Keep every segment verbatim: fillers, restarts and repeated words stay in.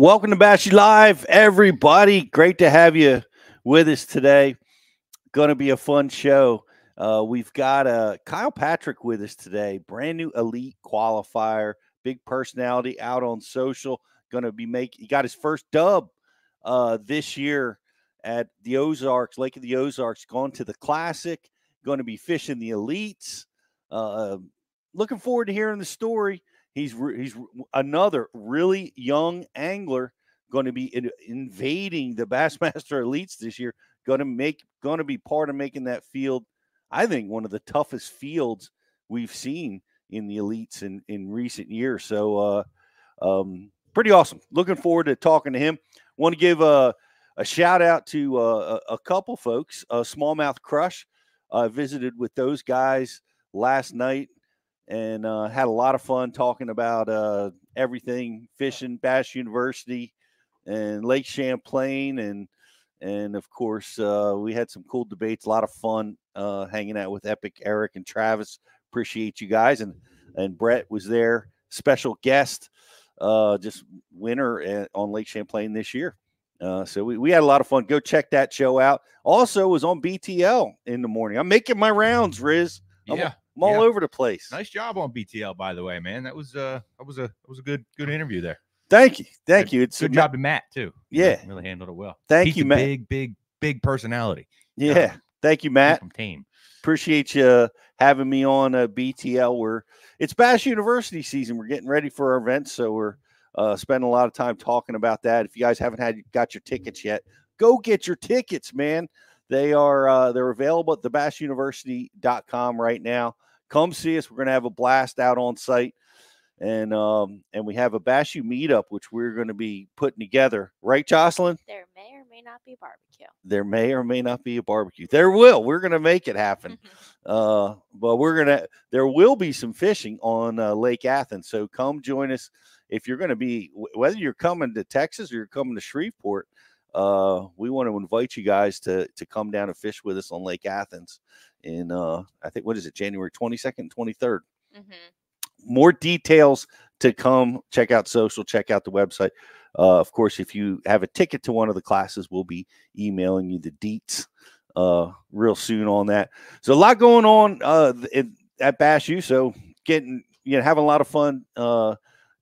Welcome to Bashy Live, everybody. Great to have you with us today. Going to be a fun show. Uh, we've got uh, Kyle Patrick with us today, brand new elite qualifier, big personality out on social. Going to be making, he got his first dub uh, this year at the Ozarks, Lake of the Ozarks, going to the Classic, going to be fishing the elites. Uh, looking forward to hearing the story. He's he's another really young angler going to be in, invading the Bassmaster elites this year. Going to make going to be part of making that field. I think one of the toughest fields we've seen in the elites in in recent years. So uh, um, pretty awesome. Looking forward to talking to him. Want to give a a shout out to uh, a, a couple folks. Uh, Smallmouth Crush. I uh, visited with those guys last night. And uh, had a lot of fun talking about uh, everything, fishing, Bass University, and Lake Champlain. And, and of course, uh, we had some cool debates, a lot of fun uh, hanging out with Epic, Eric, and Travis. Appreciate you guys. And, and Brett was there, special guest, uh, just winner at, on Lake Champlain this year. Uh, so we, we had a lot of fun. Go check that show out. Also, was on B T L in the morning. I'm making my rounds, Riz. I'm yeah. I'm all yeah. over the place. Nice job on B T L, by the way, man. That was uh, that was a that was a good good interview there. Thank you, thank good, you. It's good a, job to Matt too. Yeah, really handled it well. Thank He's you, Matt. Big, big, big personality. Yeah, um, thank you, Matt. Team, appreciate you having me on uh, B T L. We're it's Bass University season. We're getting ready for our events, so we're uh, spending a lot of time talking about that. If you guys haven't had got your tickets yet, go get your tickets, man. They are uh, they're available at the bass university dot com right now. Come see us. We're going to have a blast out on site, and um, and we have a Bashu meetup, which we're going to be putting together. Right, Jocelyn? There may or may not be a barbecue. There may or may not be a barbecue. There will. We're going to make it happen. uh, but we're going to. There will be some fishing on uh, Lake Athens, so come join us if you're going to be. Whether you're coming to Texas or you're coming to Shreveport. Uh, we want to invite you guys to to come down and fish with us on Lake Athens in uh, I think what is it, January twenty-second and twenty-third. Mm-hmm. More details to come. Check out social. Check out the website. Uh, of course, if you have a ticket to one of the classes, we'll be emailing you the deets uh, real soon on that. So a lot going on uh, in, at Bass U. So getting you know having a lot of fun. Uh,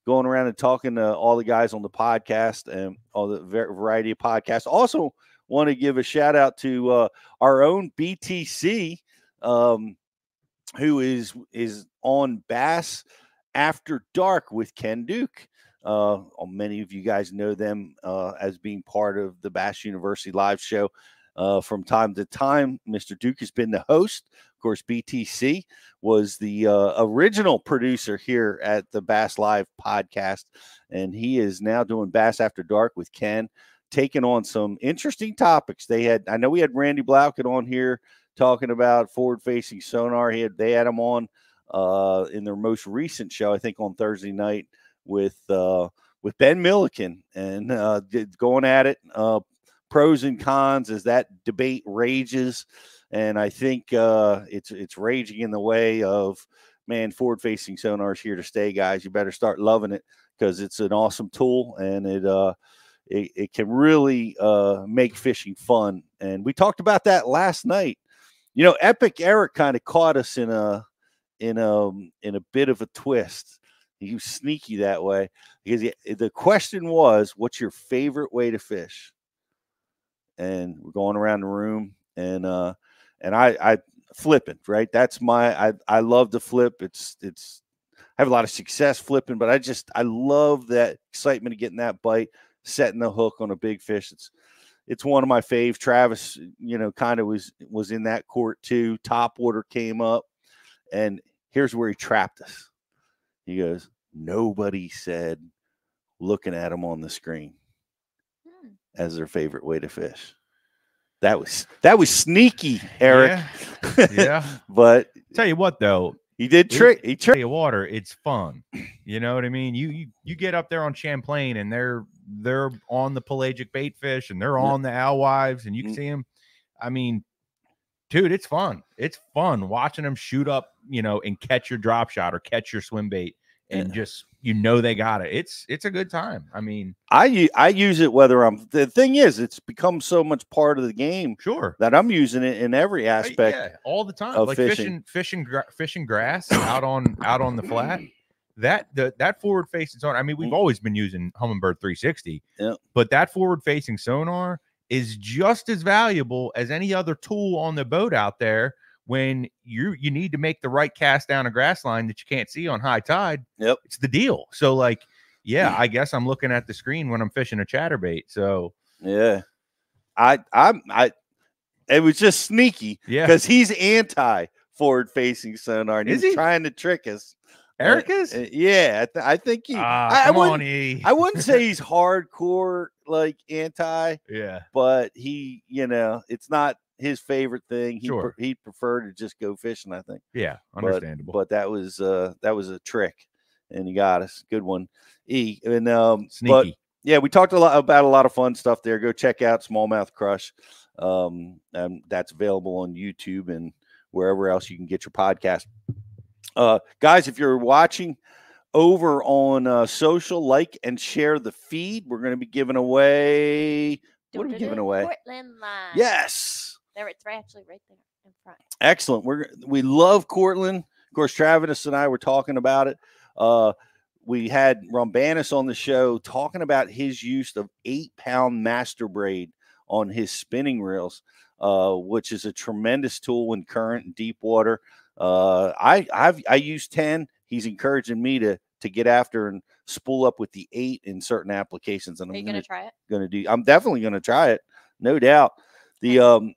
Going around and talking to all the guys on the podcast and all the variety of podcasts. Also, want to give a shout out to uh, our own B T C, um, who is is on Bass After Dark with Ken Duke. Uh, many of you guys know them uh, as being part of the Bass University Live Show uh, from time to time. Mister Duke has been the host. Of course, B T C was the uh, original producer here at the Bass Live podcast, and he is now doing Bass After Dark with Ken, taking on some interesting topics. They had, I know we had Randy Blaukett on here talking about forward-facing sonar. He had, they had him on uh, in their most recent show, I think on Thursday night, with uh, with Ben Milliken, and uh, going at it, uh, pros and cons as that debate rages. And I think uh, it's it's raging in the way of, man, forward-facing sonar is here to stay, guys. You better start loving it because it's an awesome tool, and it uh, it, it can really uh, make fishing fun. And we talked about that last night. You know, Epic Eric kind of caught us in a in a in a bit of a twist. He was sneaky that way because he, the question was, "What's your favorite way to fish?" And we're going around the room and. Uh, And I, I flip it, right? That's my, I, I love to flip. It's, it's, I have a lot of success flipping, but I just, I love that excitement of getting that bite, setting the hook on a big fish. It's, it's one of my faves. Travis, you know, kind of was, was in that court too. Top water came up, and here's where he trapped us. He goes, nobody said looking at him on the screen hmm. as their favorite way to fish. That was that was sneaky, Eric. Yeah, yeah. But tell you what, though, he did trick. He tricked you. Water, it's fun. You know what I mean. You you you get up there on Champlain, and they're they're on the pelagic bait fish, and they're on the alewives, and you can see them. I mean, dude, it's fun. It's fun watching them shoot up, you know, and catch your drop shot or catch your swim bait and yeah. just, you know, they got it. It's, it's a good time. I mean, I, I use it whether I'm, the thing is, it's become so much part of the game. Sure. That I'm using it in every aspect. Yeah, all the time. Like fishing, fishing, fishing, fishing grass out on, out on the flat. That the that forward facing sonar, I mean, we've always been using Humminbird three sixty, yep. but that forward facing sonar is just as valuable as any other tool on the boat out there when you you need to make the right cast down a grass line that you can't see on high tide. Yep, it's the deal. So like, yeah, I guess I'm looking at the screen when I'm fishing a chatterbait. So yeah, I I'm I it was just sneaky, yeah, because he's anti forward facing sonar and is he's he? trying to trick us. Eric is? Uh, yeah, I, th I think he. Uh, I, I, wouldn't, on, e. I wouldn't say he's hardcore, like anti. Yeah, but he, you know, it's not his favorite thing. He sure. pre he'd prefer to just go fishing, I think. Yeah, understandable. But, but that was uh, that was a trick, and he got us. Good one, E. And um, sneaky. But, yeah, we talked a lot about a lot of fun stuff there. Go check out Smallmouth Crush. Um, um, that's available on YouTube and wherever else you can get your podcast. Uh, guys, if you're watching over on uh, social, like and share the feed. We're going to be giving away. What are we giving away? Cortland Live. Yes. There, it's right, actually right there in front. Excellent. We're we love Cortland. Of course, Travis and I were talking about it. Uh, we had Ron Banis on the show talking about his use of eight pound master braid on his spinning reels, uh, which is a tremendous tool in current and deep water. Uh, I, I've, I use ten. He's encouraging me to, to get after and spool up with the eight in certain applications. And Are I'm going to try it going to do, I'm definitely going to try it. No doubt. The, um,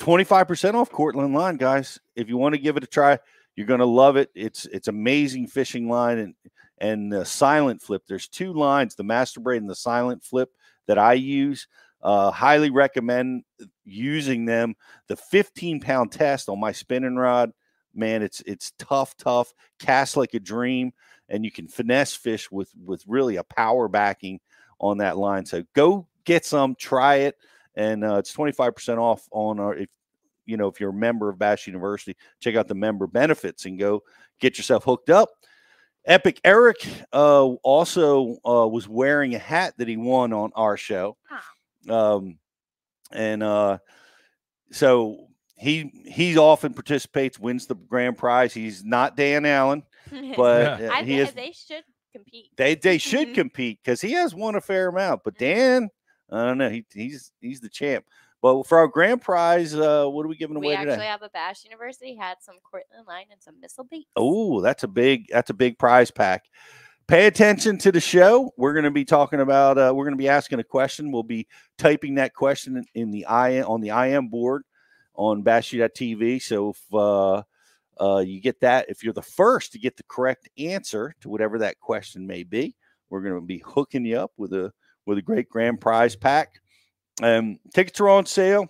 twenty-five percent off Cortland line, guys. If you want to give it a try, you're going to love it. It's, it's amazing fishing line and, and the silent flip. There's two lines, the master braid and the silent flip that I use. Uh, highly recommend using them. The fifteen pound test on my spinning rod, man, it's it's tough, tough. Cast like a dream, and you can finesse fish with with really a power backing on that line. So go get some, try it, and uh, it's twenty-five percent off on our. If you know if you're a member of Bass University, check out the member benefits and go get yourself hooked up. Epic Eric uh, also uh, was wearing a hat that he won on our show. Huh. Um, and, uh, so he, he often participates, wins the grand prize. He's not Dan Allen, but yeah. uh, he I, is, they should compete. They, they should mm-hmm. compete because he has won a fair amount, but Dan, I don't know. He, he's, he's the champ. But for our grand prize, uh, what are we giving away we today? We actually have a Bass University had some Cortland line and some Missile Baits. Oh, that's a big, that's a big prize pack. Pay attention to the show. We're going to be talking about, uh, we're going to be asking a question. We'll be typing that question in, in the I M, on the I M board on bass u dot t v. So if uh, uh, you get that, if you're the first to get the correct answer to whatever that question may be, we're going to be hooking you up with a, with a great grand prize pack. Um, tickets are on sale.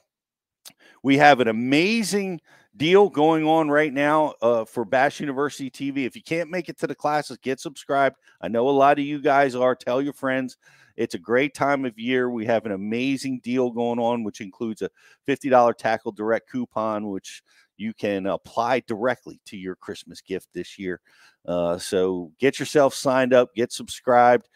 We have an amazing deal going on right now uh, for Bass University T V. If you can't make it to the classes, get subscribed. I know a lot of you guys are. Tell your friends. It's a great time of year. We have an amazing deal going on, which includes a fifty dollar Tackle Direct coupon, which you can apply directly to your Christmas gift this year. Uh, so get yourself signed up. Get subscribed.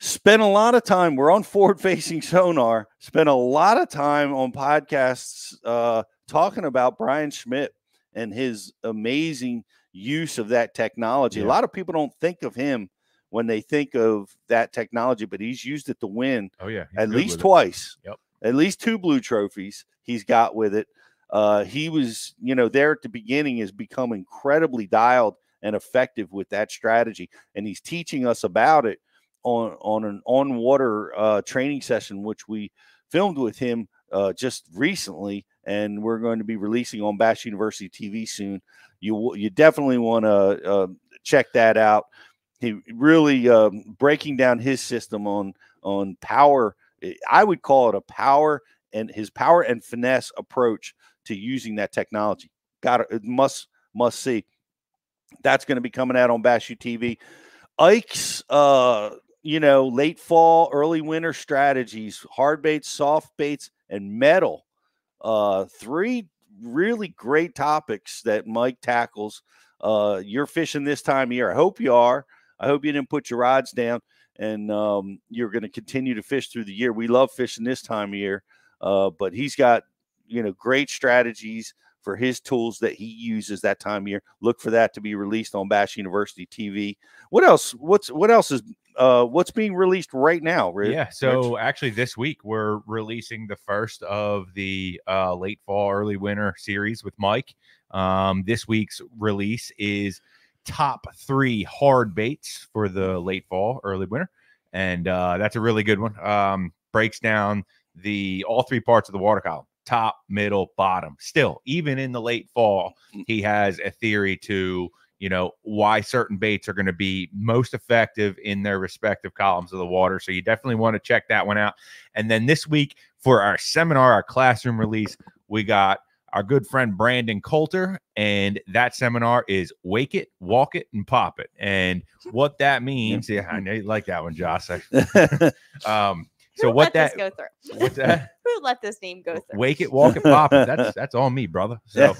Spend a lot of time. We're on forward-facing sonar. Spend a lot of time on podcasts, uh, talking about Brian Schmidt and his amazing use of that technology. Yeah. A lot of people don't think of him when they think of that technology, but he's used it to win. Oh yeah, at least twice. Yep. At least two blue trophies he's got with it. Uh, he was, you know, there at the beginning has become incredibly dialed and effective with that strategy. And he's teaching us about it on, on an on water uh, training session, which we filmed with him uh, just recently. And we're going to be releasing on Bass University T V soon. You you definitely want to uh, check that out. He really um, breaking down his system on on power. I would call it a power and his power and finesse approach to using that technology. Got it. Must must see. That's going to be coming out on Bass U T V. Ike's uh, you know late fall, early winter strategies: hard baits, soft baits, and metal. Uh, three really great topics that Mike tackles uh, you're fishing this time of year. I hope you are. I hope you didn't put your rods down, and um, you're going to continue to fish through the year. We love fishing this time of year, uh, but he's got, you know, great strategies for his tools that he uses that time of year. Look for that to be released on Bass University T V. What else? What's what else is uh, what's being released right now, Rich? Yeah, so Rich? actually this week we're releasing the first of the uh, late fall, early winter series with Mike. Um, this week's release is top three hard baits for the late fall, early winter, and uh, that's a really good one. Um, breaks down the all three parts of the water column. Top, middle, bottom. Still, even in the late fall, he has a theory to, you know, why certain baits are going to be most effective in their respective columns of the water. So you definitely want to check that one out. And then this week for our seminar, our classroom release, we got our good friend Brandon Coulter, and that seminar is Wake It, Walk It, and Pop It. And what that means, yeah, I know you like that one, Josh. um, So Who what that go through? What's that? Who let this name go through? Wake It, Walk It, Pop It. That's that's all me, brother. So,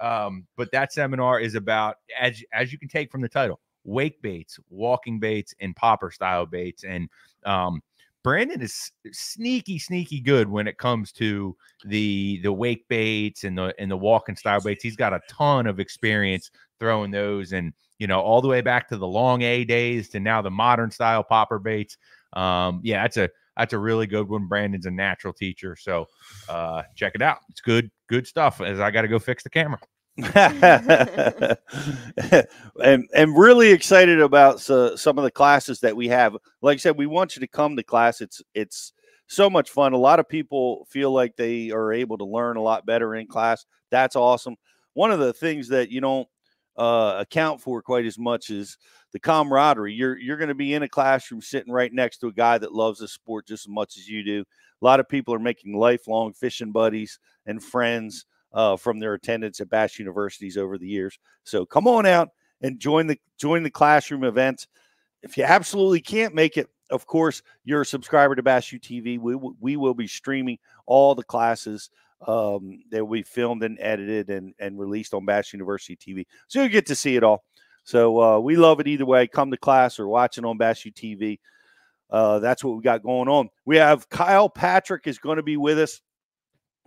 um, but that seminar is about, as as you can take from the title, wake baits, walking baits, and popper style baits. And um, Brandon is sneaky, sneaky good when it comes to the the wake baits and the and the walking style baits. He's got a ton of experience throwing those, and you know, all the way back to the long A days to now the modern style popper baits. Um, yeah, that's a, that's a really good one. Brandon's a natural teacher. So, uh, check it out. It's good, good stuff, as I got to go fix the camera. and, and really excited about uh, some of the classes that we have. Like I said, we want you to come to class. It's, it's so much fun. A lot of people feel like they are able to learn a lot better in class. That's awesome. One of the things that you don't uh, account for quite as much is the camaraderie. You're, you're going to be in a classroom sitting right next to a guy that loves the sport just as much as you do. A lot of people are making lifelong fishing buddies and friends uh, from their attendance at Bass Universities over the years. So come on out and join the, join the classroom events. If you absolutely can't make it, of course, you're a subscriber to Bass U T V. We, we will be streaming all the classes um, that we filmed and edited and, and released on Bass University T V. So you get to see it all. So uh, we love it either way. Come to class or watch it on Bass U T V. Uh, that's what we got going on. We have Kyle Patrick is going to be with us,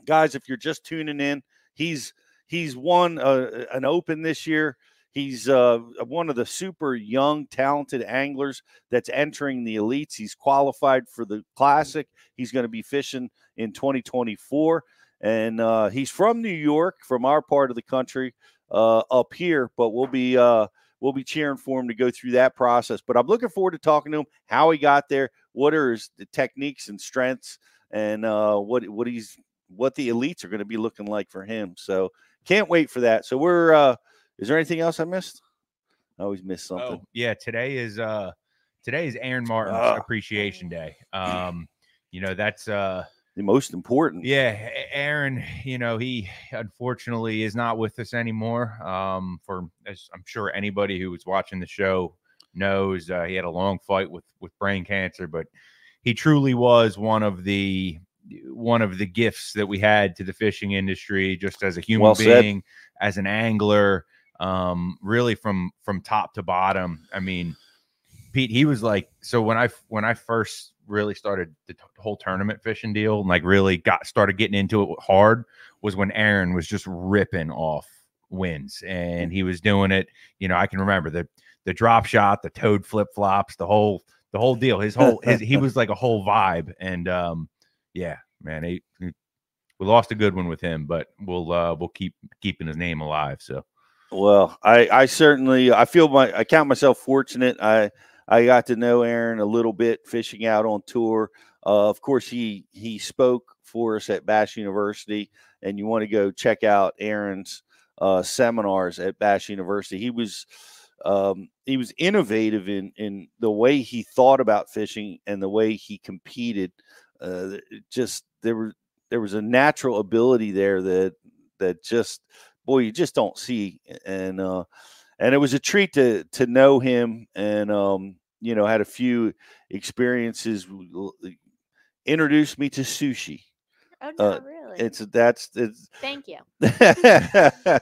guys. If you're just tuning in, he's he's won a, an Open this year. He's uh, one of the super young, talented anglers that's entering the elites. He's qualified for the Classic. He's going to be fishing in twenty twenty-four, and uh, he's from New York, from our part of the country uh, up here. But we'll be uh, We'll be cheering for him to go through that process. But I'm looking forward to talking to him, how he got there, what are his the techniques and strengths, and uh, what what he's what the elites are going to be looking like for him. So can't wait for that. So we're uh, is there anything else I missed? I always miss something. Oh, yeah, today is uh, today is Aaron Martin's uh, Appreciation Day. Um, you know, that's uh, the most important. Yeah, Aaron, you know, he unfortunately is not with us anymore. Um, for as I'm sure anybody who was watching the show knows, uh, he had a long fight with with brain cancer, but he truly was one of the one of the gifts that we had to the fishing industry, just as a human well being, said. as an angler, um, really from from top to bottom. I mean, Pete, he was like, so when I when I first really started the whole tournament fishing deal and like really got started getting into it hard was when Aaron was just ripping off wins, and he was doing it. You know, I can remember the, the drop shot, the toad flip flops, the whole, the whole deal, his whole, his, he was like a whole vibe. And, um, yeah, man, he, he, we lost a good one with him, but we'll, uh, we'll keep keeping his name alive. So, well, I, I certainly, I feel my, I count myself fortunate. I, I got to know Aaron a little bit fishing out on tour. Uh, of course, he he spoke for us at Bass University, and you want to go check out Aaron's uh, seminars at Bass University. He was um, he was innovative in in the way he thought about fishing and the way he competed. Uh, just there were there was a natural ability there that that just boy you just don't see and. Uh, And it was a treat to to know him, and um, you know, had a few experiences. Introduced me to sushi. Oh, no, uh, really? Absolutely. It's that's it's thank you.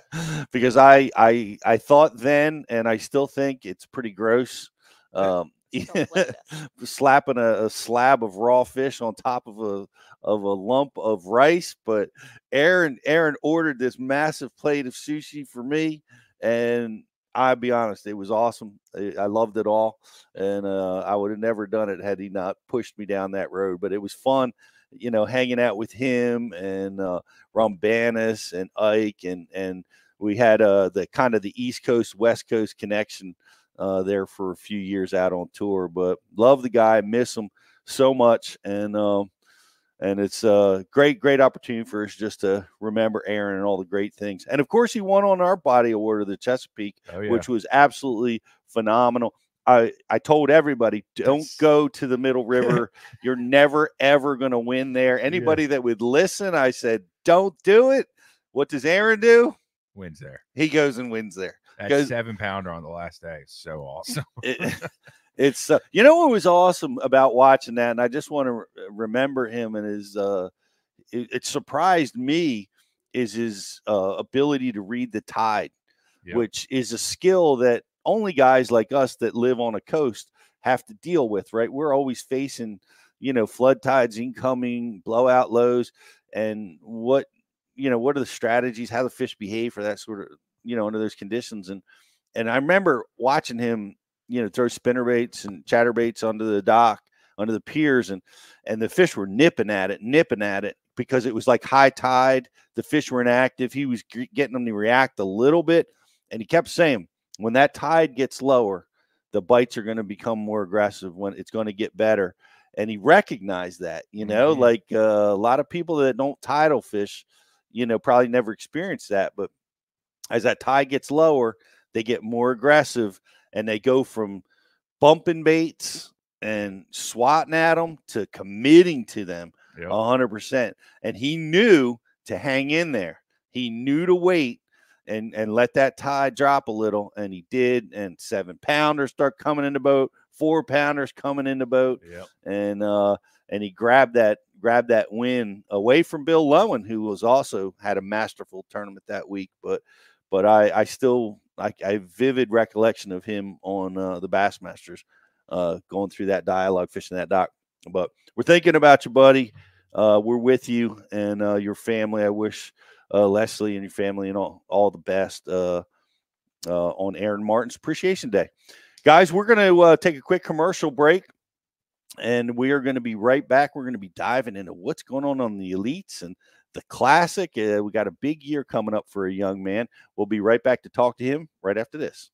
Because I I I thought then, and I still think it's pretty gross. Um slapping a, a slab of raw fish on top of a of a lump of rice, but Aaron Aaron ordered this massive plate of sushi for me, and I'll be honest, it was awesome. I loved it all, and uh, I would have never done it had he not pushed me down that road. But it was fun, you know, hanging out with him and uh, Ron Banis and Ike, and and we had uh, the kind of the East Coast West Coast connection uh, there for a few years out on tour. But love the guy, miss him so much, and um, and it's a great great opportunity for us just to remember Aaron and all the great things. And of course, he won on our body award of the Chesapeake, oh, yeah. which was absolutely phenomenal. I, I told everybody, don't yes. go to the Middle River. You're never, ever going to win there. Anybody yeah. that would listen, I said, don't do it. What does Aaron do? Wins there. He goes and wins there. That seven-pounder on the last day is so awesome. it, it's uh, you know what was awesome about watching that, and I just want to re remember him and his uh, – it, it surprised me is his uh, ability to read the tide, yep. which is a skill that only guys like us that live on a coast have to deal with, right? We're always facing, you know, flood tides, incoming, blowout lows, and what, you know, what are the strategies, how the fish behave for that sort of, you know, under those conditions. And, and I remember watching him, you know, throw spinnerbaits and chatterbaits onto the dock, under the piers, and, and the fish were nipping at it, nipping at it because it was like high tide. The fish were inactive. He was getting them to react a little bit. And he kept saying, when that tide gets lower, the bites are going to become more aggressive when it's going to get better. And he recognized that, you know, mm-hmm. like uh, a lot of people that don't tidal fish, you know, probably never experienced that. But as that tide gets lower, they get more aggressive, and they go from bumping baits and swatting at them to committing to them yep. one hundred percent. And he knew to hang in there. He knew to wait. And, and let that tide drop a little, and he did, and seven pounders start coming in the boat, four pounders coming in the boat, yep. and uh, and he grabbed that grabbed that win away from Bill Lowen, who was also had a masterful tournament that week. But but I I still I, I have vivid recollection of him on uh, the Bassmasters, uh, going through that dialogue, fishing that dock. But we're thinking about you, buddy. Uh, we're with you and uh, your family. I wish. Uh, Leslie and your family and all, all the best uh, uh, on Aaron Martin's Appreciation Day. Guys, we're going to uh, take a quick commercial break, and we are going to be right back. We're going to be diving into what's going on on the elites and the classic. Uh, we got a big year coming up for a young man. We'll be right back to talk to him right after this.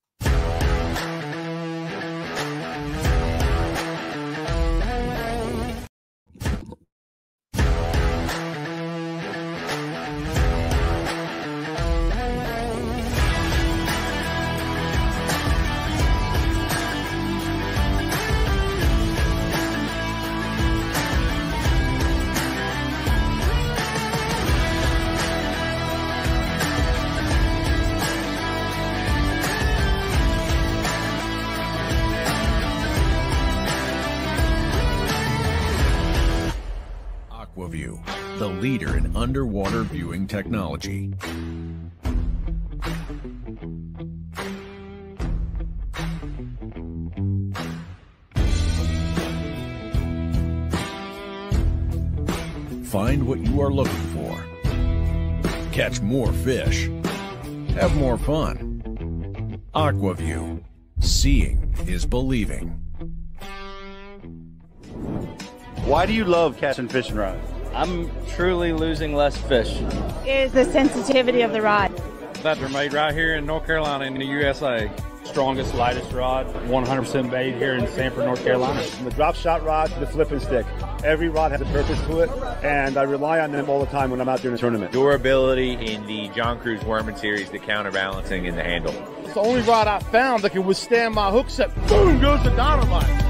AquaView, the leader in underwater viewing technology. Find what you are looking for. Catch more fish. Have more fun. AquaView, seeing is believing. Why do you love catching fishing rods? I'm truly losing less fish. Is the sensitivity of the rod. That they're made right here in North Carolina in the U S A. Strongest, lightest rod, one hundred percent bait here in Sanford, North Carolina. From the drop shot rod to the flipping stick. Every rod has a purpose to it, and I rely on them all the time when I'm out doing a tournament. Durability in the John Cruz Worming series, the counterbalancing in the handle. It's the only rod I found that can withstand my hook set. Boom, goes the dynamite.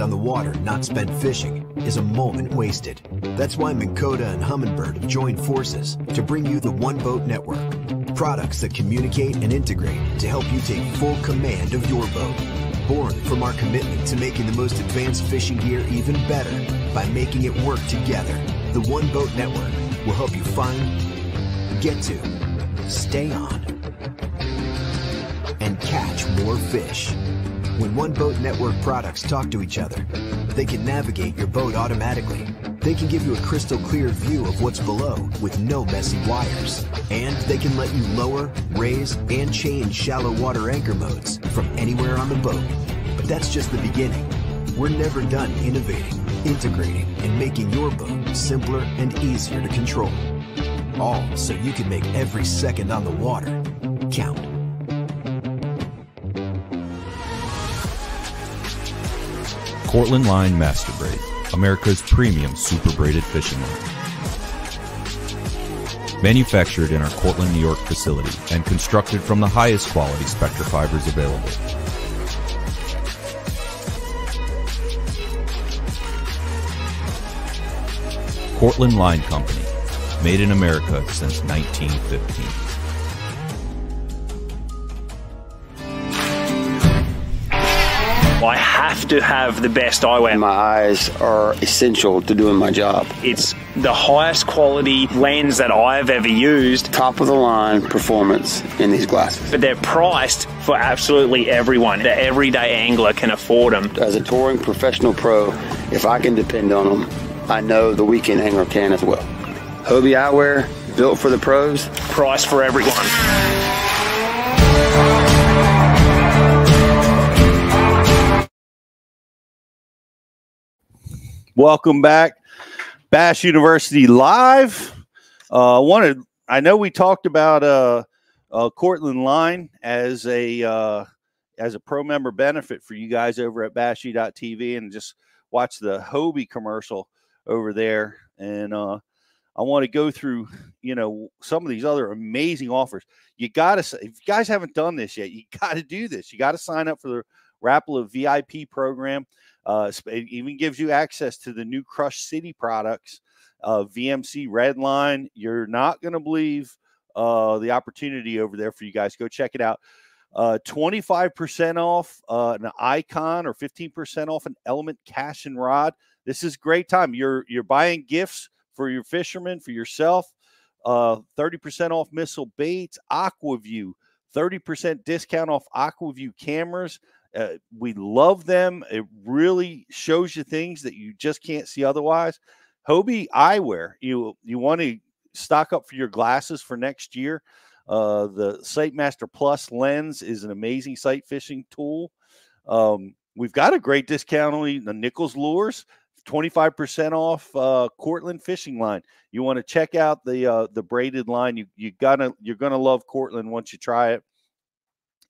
On the water, not spent fishing, is a moment wasted. That's why Minn Kota and Humminbird have joined forces to bring you the One Boat Network. Products that communicate and integrate to help you take full command of your boat. Born from our commitment to making the most advanced fishing gear even better by making it work together. The One Boat Network, will help you find, get to, stay on, and catch more fish. When One Boat Network products talk to each other, they can navigate your boat automatically. They can give you a crystal clear view of what's below with no messy wires. And they can let you lower, raise, and change shallow water anchor modes from anywhere on the boat. But that's just the beginning. We're never done innovating, integrating, and making your boat simpler and easier to control. All so you can make every second on the water count. Cortland Line Master Braid, America's premium super braided fishing line. Manufactured in our Cortland, New York facility and constructed from the highest quality Spectra fibers available. Cortland Line Company, made in America since nineteen fifteen. Well, I have to have the best eyewear. My eyes are essential to doing my job. It's the highest quality lens that I've ever used. Top of the line performance in these glasses. But they're priced for absolutely everyone. The everyday angler can afford them. As a touring professional pro, if I can depend on them, I know the weekend angler can as well. Hobie Eyewear, built for the pros. Priced for everyone. Welcome back, Bass University Live. Uh, wanted, I know we talked about uh, uh, Cortland Line as a uh, as a pro member benefit for you guys over at Bass U dot T V, and just watch the Hobie commercial over there. And uh, I want to go through, you know, some of these other amazing offers. You got to, if you guys haven't done this yet, you got to do this. You got to sign up for the Rapala V I P program. Uh, it even gives you access to the new Crush City products, uh, V M C Redline. You're not going to believe uh, the opportunity over there for you guys. Go check it out. Uh, twenty-five percent off uh, an Icon or fifteen percent off an Element Cash and Rod. This is great time. You're you're buying gifts for your fishermen, for yourself. Uh, thirty percent off Missile Baits, AquaView. thirty percent discount off AquaView cameras. Uh, we love them. It really shows you things that you just can't see otherwise. Hobie Eyewear. You you want to stock up for your glasses for next year. Uh, the Sightmaster Plus lens is an amazing sight fishing tool. Um, we've got a great discount on the Nichols Lures, twenty-five percent off uh, Cortland Fishing Line. You want to check out the uh, the braided line. You you gotta you're gonna love Cortland once you try it.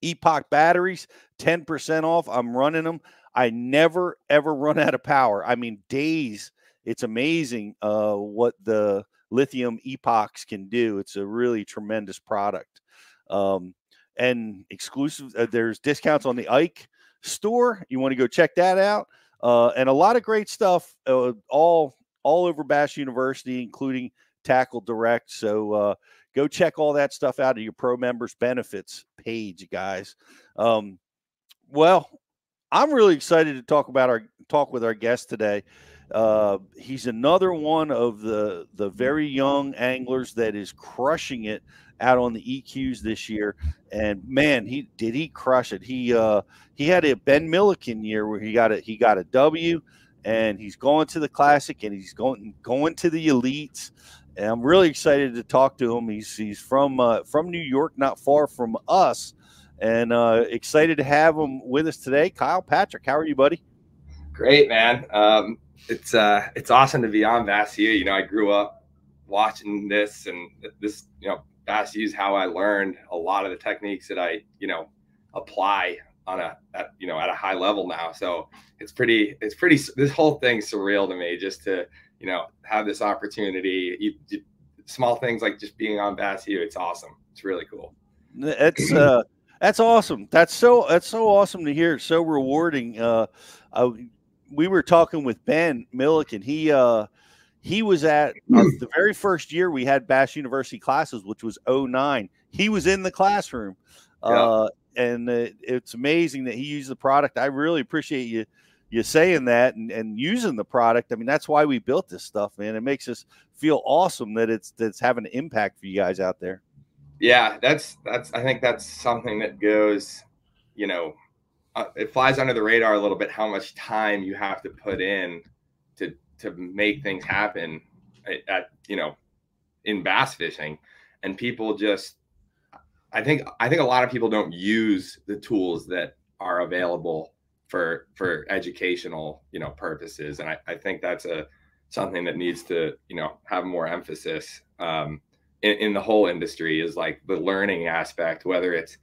Epoch batteries, ten percent off. I'm running them. I never, ever run out of power. I mean, days. It's amazing uh, what the lithium epochs can do. It's a really tremendous product. Um, and exclusive, uh, there's discounts on the Ike store. You want to go check that out. Uh, and a lot of great stuff uh, all, all over Bass University, including Tackle Direct. So, uh, go check all that stuff out of your pro members benefits page, guys. Um, well, I'm really excited to talk about our talk with our guest today. Uh, he's another one of the, the very young anglers that is crushing it out on the E Qs this year. And man, he did he crush it. He uh, he had a Ben Milliken year where he got a he got a W, and he's going to the Classic, and he's going going to the Elites. And I'm really excited to talk to him. He's he's from uh, from New York, not far from us, and uh, excited to have him with us today. Kyle Patrick, how are you, buddy? Great, man. Um, it's uh, it's awesome to be on Bass U. You know, I grew up watching this, and this, you know, Bass U is how I learned a lot of the techniques that I, you know, apply on a at, you know at a high level now. So it's pretty it's pretty this whole thing's surreal to me, just to, you know, have this opportunity. You, you, small things like just being on Bass U. It's awesome. It's really cool. That's uh, that's awesome. That's so that's so awesome to hear. It's so rewarding. Uh, I, we were talking with Ben Milliken. He uh, he was at uh, the very first year we had Bass University classes, which was oh nine. He was in the classroom, yeah. uh, and it, it's amazing that he used the product. I really appreciate you you saying that and, and using the product. I mean, that's why we built this stuff, man. It makes us feel awesome that it's that's having an impact for you guys out there. Yeah, that's that's I think that's something that goes, you know, uh, it flies under the radar a little bit how much time you have to put in to to make things happen at, at you know, in bass fishing. And people just, I think I think a lot of people don't use the tools that are available for for educational, you know, purposes. And I, I think that's a something that needs to, you know, have more emphasis um, in, in the whole industry, is like the learning aspect, whether it's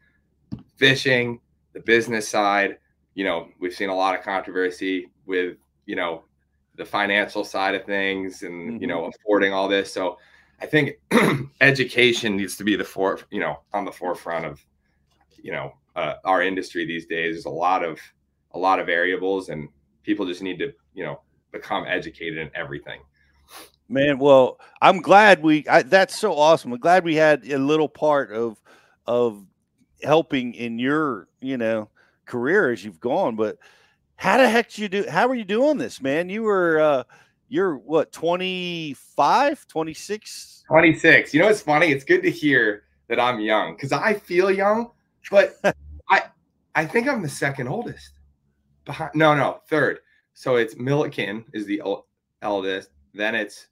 fishing, the business side. You know, we've seen a lot of controversy with, you know, the financial side of things and, mm-hmm. you know, affording all this. So I think education needs to be the for, you know, on the forefront of, you know, uh, our industry these days. There's a lot of, a lot of variables, and people just need to, you know, become educated in everything. Man, well, I'm glad we, I, that's so awesome. I'm glad we had a little part of, of helping in your, you know, career as you've gone. But how the heck did you do, how were you doing this, man? You were, uh, you're what, twenty-five, twenty-six? twenty-six. You know, it's funny. It's good to hear that I'm young, because I feel young, but I I think I'm the second oldest. Behind, no, no, third. So it's Milliken is the eldest. Then it's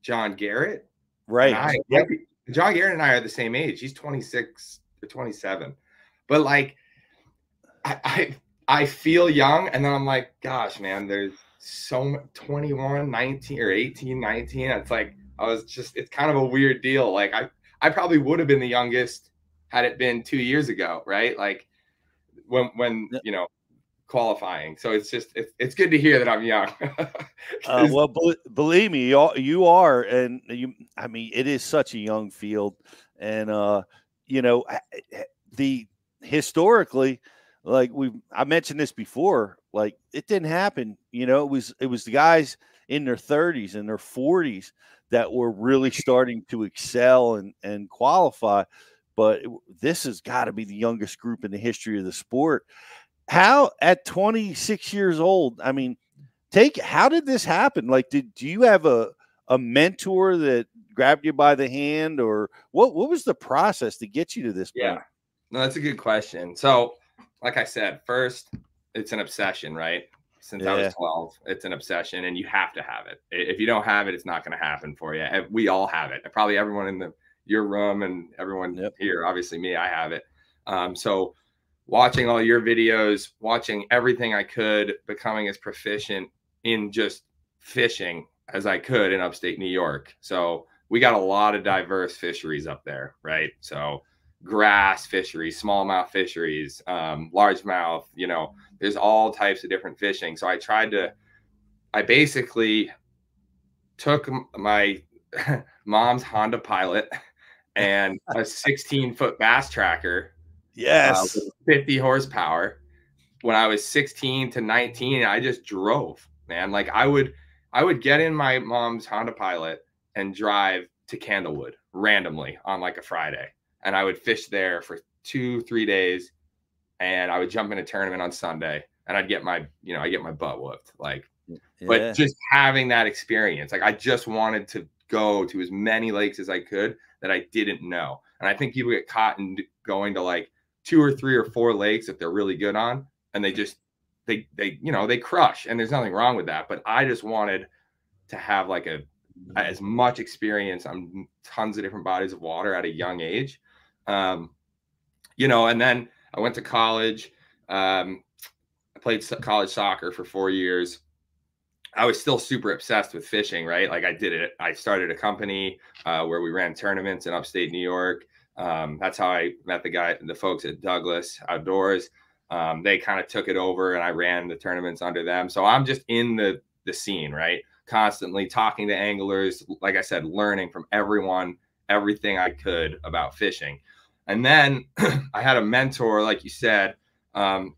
John Garrett. Right. I, yep. John Garrett and I are the same age. He's twenty-six or twenty-seven. But like, I, I I feel young, and then I'm like, gosh, man, there's so twenty-one, nineteen or eighteen, nineteen. It's like, I was just, it's kind of a weird deal. Like I, I probably would have been the youngest had it been two years ago. Right. Like when, when, you know, qualifying. So it's just, it's, it's good to hear that I'm young. uh, well, be believe me, you are, you are, and you, I mean, it is such a young field. And, uh, you know, the historically, like we, I mentioned this before, like it didn't happen. You know, it was, it was the guys in their thirties and their forties that were really starting to excel and, and qualify. But it, this has got to be the youngest group in the history of the sport. How at twenty-six years old, I mean, take, how did this happen? Like, did, do you have a, a mentor that grabbed you by the hand, or what, what was the process to get you to this point? Yeah, no, that's a good question. So like I said, first, it's an obsession, right? Since yeah. I was twelve, it's an obsession, and you have to have it. If you don't have it, it's not going to happen for you. We all have it. Probably everyone in the your room and everyone yep. here, obviously me, I have it. Um, so watching all your videos, watching everything I could, becoming as proficient in just fishing as I could in upstate New York. So we got a lot of diverse fisheries up there, right? So grass fisheries, smallmouth fisheries, um, largemouth, you know, there's all types of different fishing. So I tried to, I basically took my mom's Honda Pilot and a sixteen foot bass tracker. Yes. Uh, with fifty horsepower. When I was sixteen to nineteen, I just drove, man. Like I would, I would get in my mom's Honda Pilot and drive to Candlewood randomly on like a Friday. And I would fish there for two, three days. And I would jump in a tournament on Sunday, and I'd get my, you know, I get my butt whooped. Like, yeah. But just having that experience, like I just wanted to go to as many lakes as I could that I didn't know. And I think people get caught in going to like two or three or four lakes that they're really good on. And they just, they, they, you know, they crush, and there's nothing wrong with that. But I just wanted to have like a, as much experience on tons of different bodies of water at a young age. Um, you know, and then I went to college. Um, I played college soccer for four years. I was still super obsessed with fishing, right? Like I did it. I started a company uh, where we ran tournaments in upstate New York. Um, that's how I met the guy, the folks at Douglas Outdoors. Um, they kind of took it over, and I ran the tournaments under them. So I'm just in the, the scene, right? Constantly talking to anglers. Like I said, learning from everyone, everything I could about fishing. And then I had a mentor, like you said, um,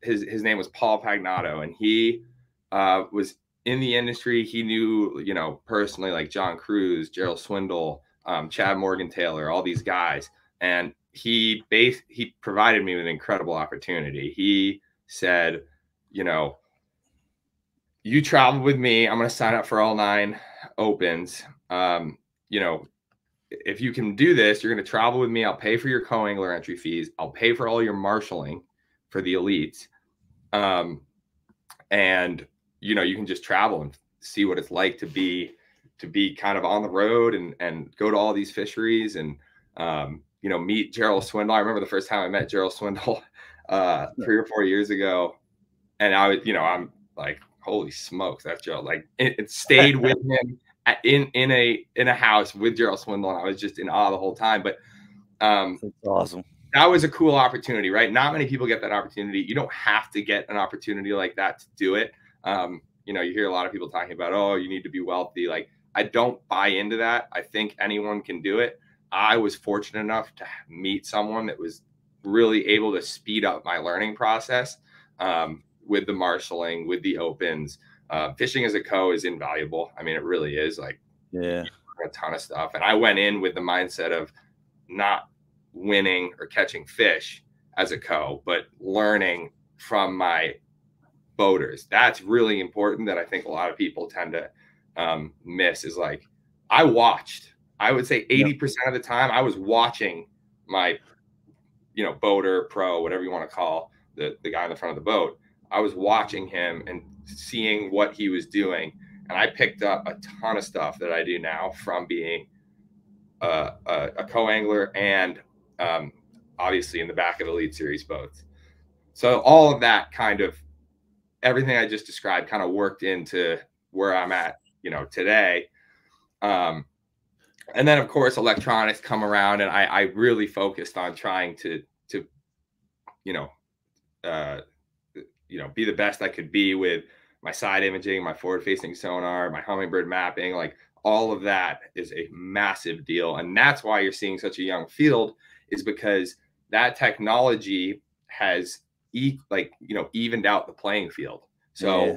his, his name was Paul Pagnotta, and he uh, was in the industry. He knew, you know, personally, like John Cruz, Gerald Swindle, um, Chad Morgan Taylor, all these guys. And he based, he provided me with an incredible opportunity. He said, you know, you traveled with me. I'm going to sign up for all nine opens. Um, you know, if you can do this, you're going to travel with me. I'll pay for your co-angler entry fees. I'll pay for all your marshaling for the elites. Um, and, you know, you can just travel and see what it's like to be, to be kind of on the road and, and go to all these fisheries and, um, you know, meet Gerald Swindle. I remember the first time I met Gerald Swindle, uh, three or four years ago. And I was, you know, I'm like, holy smokes, that's Gerald. Like it, it stayed with him at, in, in a, in a house with Gerald Swindle. And I was just in awe the whole time, but, um, that's awesome. That was a cool opportunity, right? Not many people get that opportunity. You don't have to get an opportunity like that to do it. Um, you know, you hear a lot of people talking about, oh, you need to be wealthy. Like, I don't buy into that. I think anyone can do it. I was fortunate enough to meet someone that was really able to speed up my learning process um, with the marshaling, with the opens. Uh, fishing as a co is invaluable. I mean, it really is. Like, yeah, a ton of stuff. And I went in with the mindset of not winning or catching fish as a co, but learning from my boaters. That's really important that I think a lot of people tend to um, miss is like, I watched. I would say eighty percent of the time I was watching my, you know, boater, pro, whatever you want to call the, the guy in the front of the boat. I was watching him and seeing what he was doing. And I picked up a ton of stuff that I do now from being a, a, a co-angler and um, obviously in the back of Elite Series boats. So all of that kind of everything I just described kind of worked into where I'm at, you know, today. Um, And then, of course, electronics come around, and I, I really focused on trying to, to, you know, uh, you know, be the best I could be with my side imaging, my forward-facing sonar, my Humminbird mapping. Like all of that is a massive deal, and that's why you're seeing such a young field is because that technology has e like you know evened out the playing field. So yeah.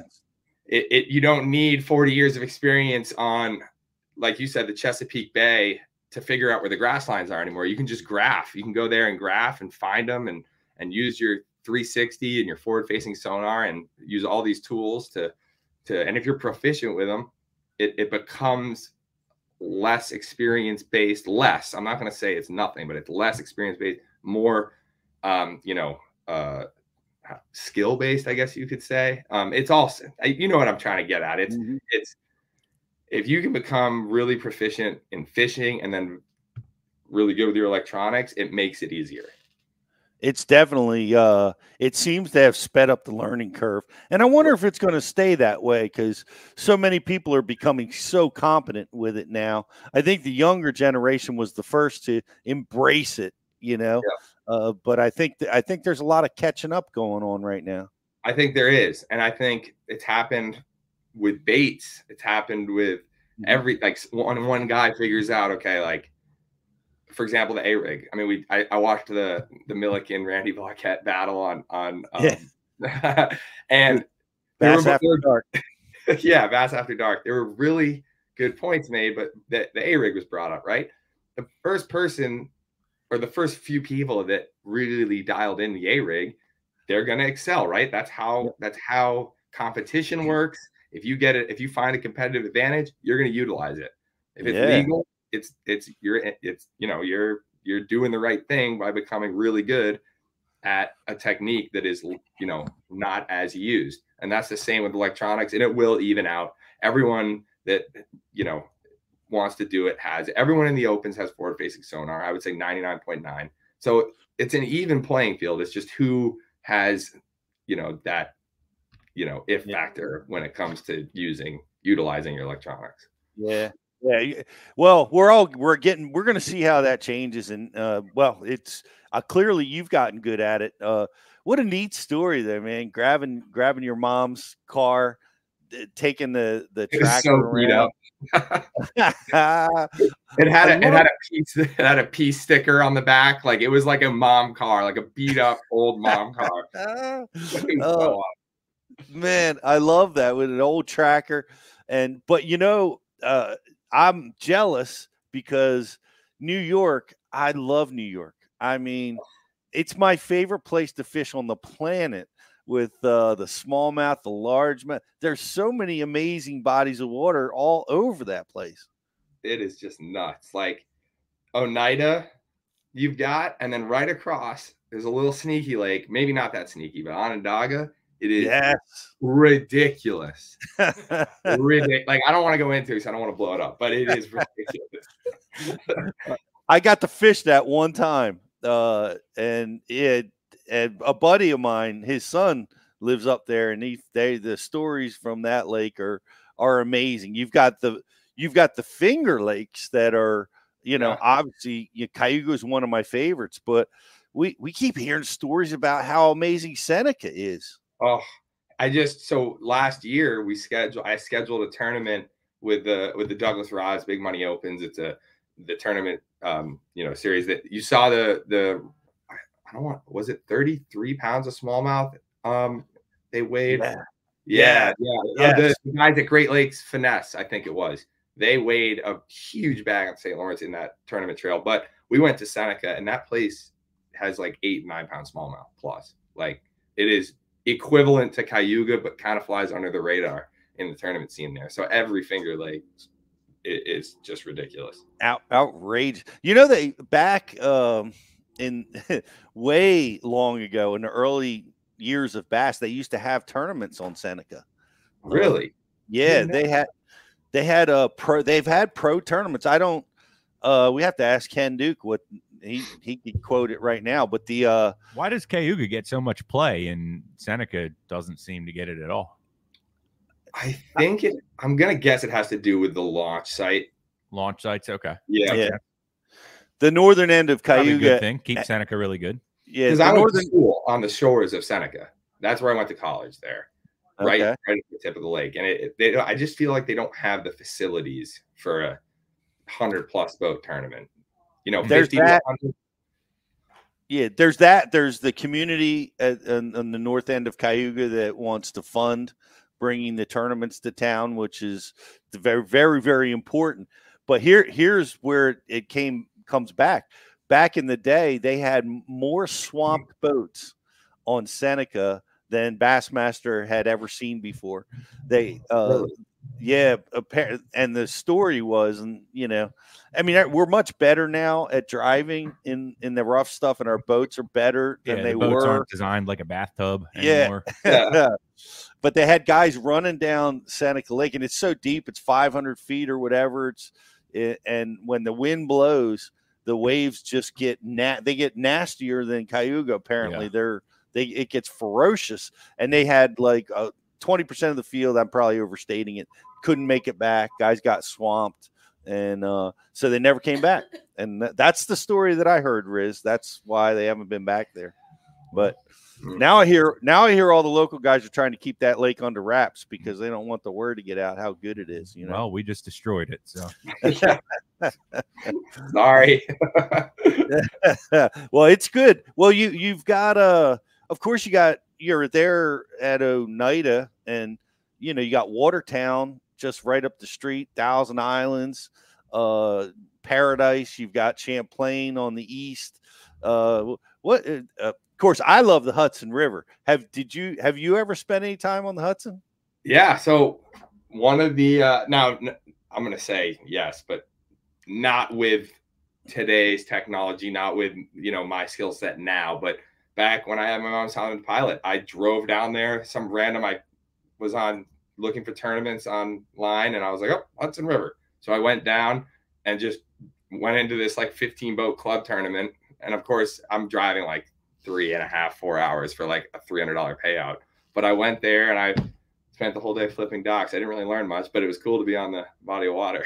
it, it you don't need forty years of experience on, like you said, the Chesapeake Bay to figure out where the grass lines are anymore. You can just graph. You can go there and graph and find them and, and use your three sixty and your forward facing sonar and use all these tools to, to, and if you're proficient with them, it, it becomes less experience based, less, I'm not going to say it's nothing, but it's less experience based, more, um, you know, uh, skill based, I guess you could say. Um, it's also, you know what I'm trying to get at. It's, mm-hmm. it's, if you can become really proficient in fishing and then really good with your electronics, it makes it easier. It's definitely, uh, it seems to have sped up the learning curve. And I wonder if it's going to stay that way because so many people are becoming so competent with it now. I think the younger generation was the first to embrace it, you know, yeah. uh, but I think, th I think there's a lot of catching up going on right now. I think there is. And I think it's happened with baits. It's happened with every, like one one guy figures out, okay, like for example the A rig. I mean, we I, I watched the the Milliken Randy Blockett battle on on um, yeah. and Bass After were, Dark. Yeah, Bass After Dark. There were really good points made, but the, the A rig was brought up, right? The first person or the first few people that really dialed in the A rig, they're gonna excel, right? That's how yeah. that's how competition works. If you get it, if you find a competitive advantage, you're going to utilize it. If it's yeah. legal, it's, it's, you're, it's, you know, you're, you're doing the right thing by becoming really good at a technique that is, you know, not as used. And that's the same with electronics, and it will even out. Everyone that, you know, wants to do it has, everyone in the opens has forward facing sonar. I would say ninety-nine point nine. So it's an even playing field. It's just who has, you know, that, you know, if factor when it comes to using, utilizing your electronics. Yeah. Yeah. Well, we're all, we're getting, we're going to see how that changes. And, uh, well, it's uh, clearly you've gotten good at it. Uh, what a neat story there, man. Grabbing, grabbing your mom's car, taking the, the tractor so around. it had a, it had a piece, it had a piece sticker on the back. Like it was like a mom car, like a beat up old mom car. Oh. Man, I love that with an old tracker. And, but you know, uh, I'm jealous because New York, I love New York. I mean, it's my favorite place to fish on the planet, with uh, the smallmouth, the largemouth. There's so many amazing bodies of water all over that place. It is just nuts. Like Oneida, you've got, and then right across, there's a little sneaky lake. Maybe not that sneaky, but Onondaga. It is yes. ridiculous. Ridic- like, I don't want to go into it because I don't want to blow it up, but it is ridiculous. I got to fish that one time. Uh, and it, and a buddy of mine, his son lives up there, and he, they, the stories from that lake are, are amazing. You've got the, you've got the Finger Lakes that are, you know, yeah. obviously you, Cayuga is one of my favorites, but we, we keep hearing stories about how amazing Seneca is. Oh, I just, so last year we scheduled, I scheduled a tournament with the, with the Douglas Rods Big Money Opens. It's a, the tournament, um, you know, series that you saw the, the, I don't want, was it thirty-three pounds of smallmouth? Um, they weighed. Yeah. Yeah. yeah. Yes. Uh, the, the guys at Great Lakes Finesse, I think it was, they weighed a huge bag on Saint Lawrence in that tournament trail, but we went to Seneca, and that place has like eight, nine pound smallmouth plus. Like, it is equivalent to Cayuga, but kind of flies under the radar in the tournament scene there. So every Finger Lake is just ridiculous. Out, outrageous. You know, they back um, in way long ago in the early years of bass, they used to have tournaments on Seneca. Really? Um, yeah, you know. they had they had a pro. They've had pro tournaments. I don't. Uh, we have to ask Ken Duke what he he can quote it right now. But the uh, why does Cayuga get so much play and Seneca doesn't seem to get it at all? I think it, I'm going to guess it has to do with the launch site. Launch sites, okay. Yeah. yeah. The northern end of Cayuga. Good thing. Keep Seneca really good. Yeah. Because I went to school on the shores of Seneca. That's where I went to college there, right, okay. right at the tip of the lake. And it, they, I just feel like they don't have the facilities for a one hundred plus boat tournament. You know, there's that. Yeah, there's that. There's the community at, on, on the north end of Cayuga that wants to fund bringing the tournaments to town, which is very, very, very important. But here, here's where it came comes back. Back in the day, they had more swamped boats on Seneca than Bassmaster had ever seen before. They, uh, yeah, and the story was, and you know, I mean, we're much better now at driving in in the rough stuff, and our boats are better than yeah, they the boats were. Aren't designed like a bathtub anymore. Yeah. yeah. But they had guys running down Seneca Lake, and it's so deep. It's five hundred feet or whatever. It's it, and when the wind blows, the waves just get na- they get nastier than Cayuga. Apparently, yeah. they're they it gets ferocious. And they had like a, twenty percent of the field. I'm probably overstating it. Couldn't make it back. Guys got swamped, and uh, so they never came back. And th- that's the story that I heard, Riz. That's why they haven't been back there. But now I hear now I hear all the local guys are trying to keep that lake under wraps because they don't want the word to get out how good it is. You know, well, we just destroyed it. So sorry. Well, it's good. Well, you you've got a uh, of course you got you're there at Oneida, and you know you got Watertown just right up the street, Thousand Islands, uh, Paradise. You've got Champlain on the east. Uh, what? Uh, Of course, I love the Hudson River. Have did you have you ever spent any time on the Hudson? Yeah, so one of the uh now I'm gonna say yes, but not with today's technology, not with you know my skill set now, but back when I had my mom's Holland Pilot, I drove down there. Some random I was on looking for tournaments online, and I was like, oh, Hudson River. So I went down and just went into this like fifteen boat club tournament, and of course I'm driving like three and a half, four hours for like a three hundred dollars payout. But I went there and I spent the whole day flipping docks. I didn't really learn much, but it was cool to be on the body of water.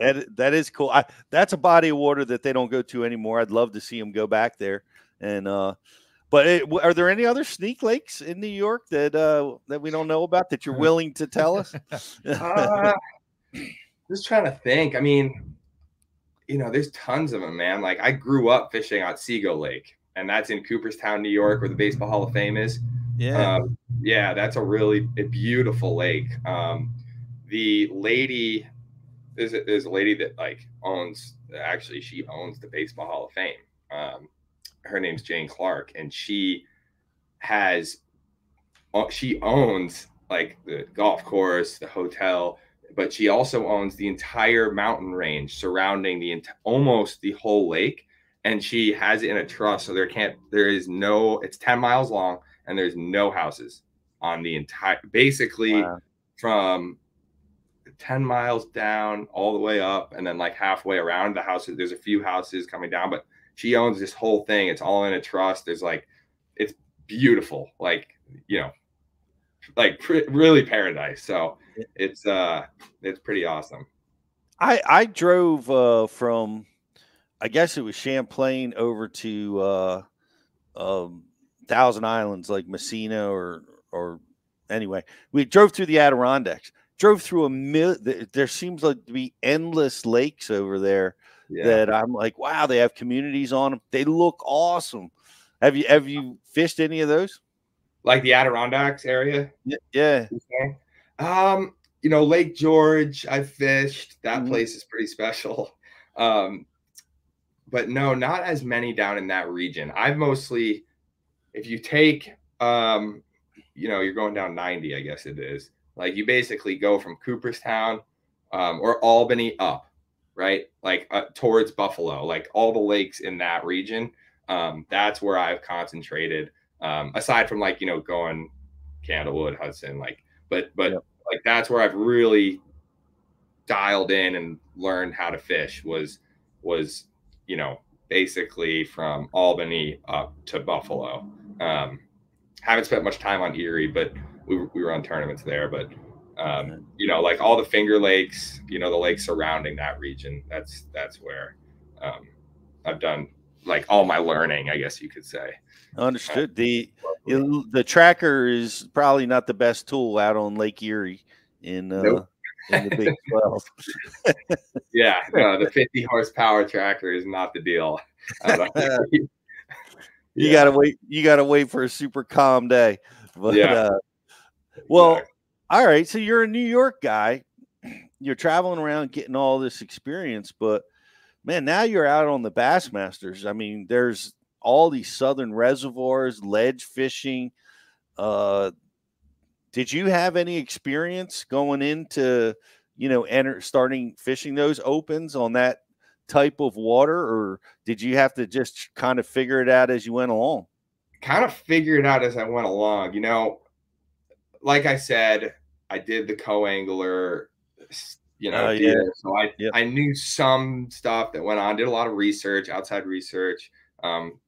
that, that is cool. I, that's a body of water that they don't go to anymore. I'd love to see them go back there. And, uh, but it, are there any other sneak lakes in New York that, uh, that we don't know about that you're willing to tell us? uh, just trying to think. I mean, you know, there's tons of them, man. Like I grew up fishing on Seago Lake. And that's in Cooperstown, New York, where the Baseball Hall of Fame is. Yeah. Um, yeah, that's a really a beautiful lake. Um, the lady, there's a, there's a lady that, like, owns, actually, she owns the Baseball Hall of Fame. Um, her name's Jane Clark, and she has she owns like the golf course, the hotel, but she also owns the entire mountain range surrounding the almost the whole lake. And she has it in a trust. So there can't, there is no, it's ten miles long and there's no houses on the entire, basically wow. from ten miles down all the way up. And then like halfway around the houses, there's a few houses coming down, but she owns this whole thing. It's all in a trust. There's like, it's beautiful. Like, you know, like really paradise. So it's, uh, it's pretty awesome. I, I drove, uh, from, I guess it was Champlain over to, uh, um, Thousand Islands, like Messina or, or anyway, we drove through the Adirondacks, drove through a mil there seems like to be endless lakes over there yeah. that I'm like, wow, they have communities on them. They look awesome. Have you, have you fished any of those? Like the Adirondacks area? Yeah. Okay. Um, you know, Lake George, I fished. That mm-hmm. place is pretty special. Um, but no, not as many down in that region. I've mostly, if you take, um, you know, you're going down ninety, I guess it is. Like you basically go from Cooperstown um, or Albany up, right? Like uh, towards Buffalo, like all the lakes in that region. Um, that's where I've concentrated. Um, aside from like, you know, going Candlewood, Hudson, like, but, but yeah. like, that's where I've really dialed in and learned how to fish was, was, you know, basically from Albany up to Buffalo. Um, haven't spent much time on Erie, but we, we were on tournaments there, but, um, you know, like all the Finger Lakes, you know, the lakes surrounding that region, that's, that's where, um, I've done like all my learning, I guess you could say. Understood. The the tracker is probably not the best tool out on Lake Erie in, uh, nope. in the Big twelve. Yeah, no, the fifty horsepower tracker is not the deal. You yeah. gotta wait. You gotta wait for a super calm day. But, yeah. Uh, well, yeah. all right. So you're a New York guy. You're traveling around getting all this experience, but man, now you're out on the Bassmasters. I mean, there's all these southern reservoirs, ledge fishing. Uh, did you have any experience going into, you know, enter starting fishing those opens on that type of water, or did you have to just kind of figure it out as you went along? Kind of figure it out as I went along. You know, like I said, I did the co-angler, you know, uh, yeah. so I yep. I knew some stuff that went on. Did a lot of research, outside research. Um,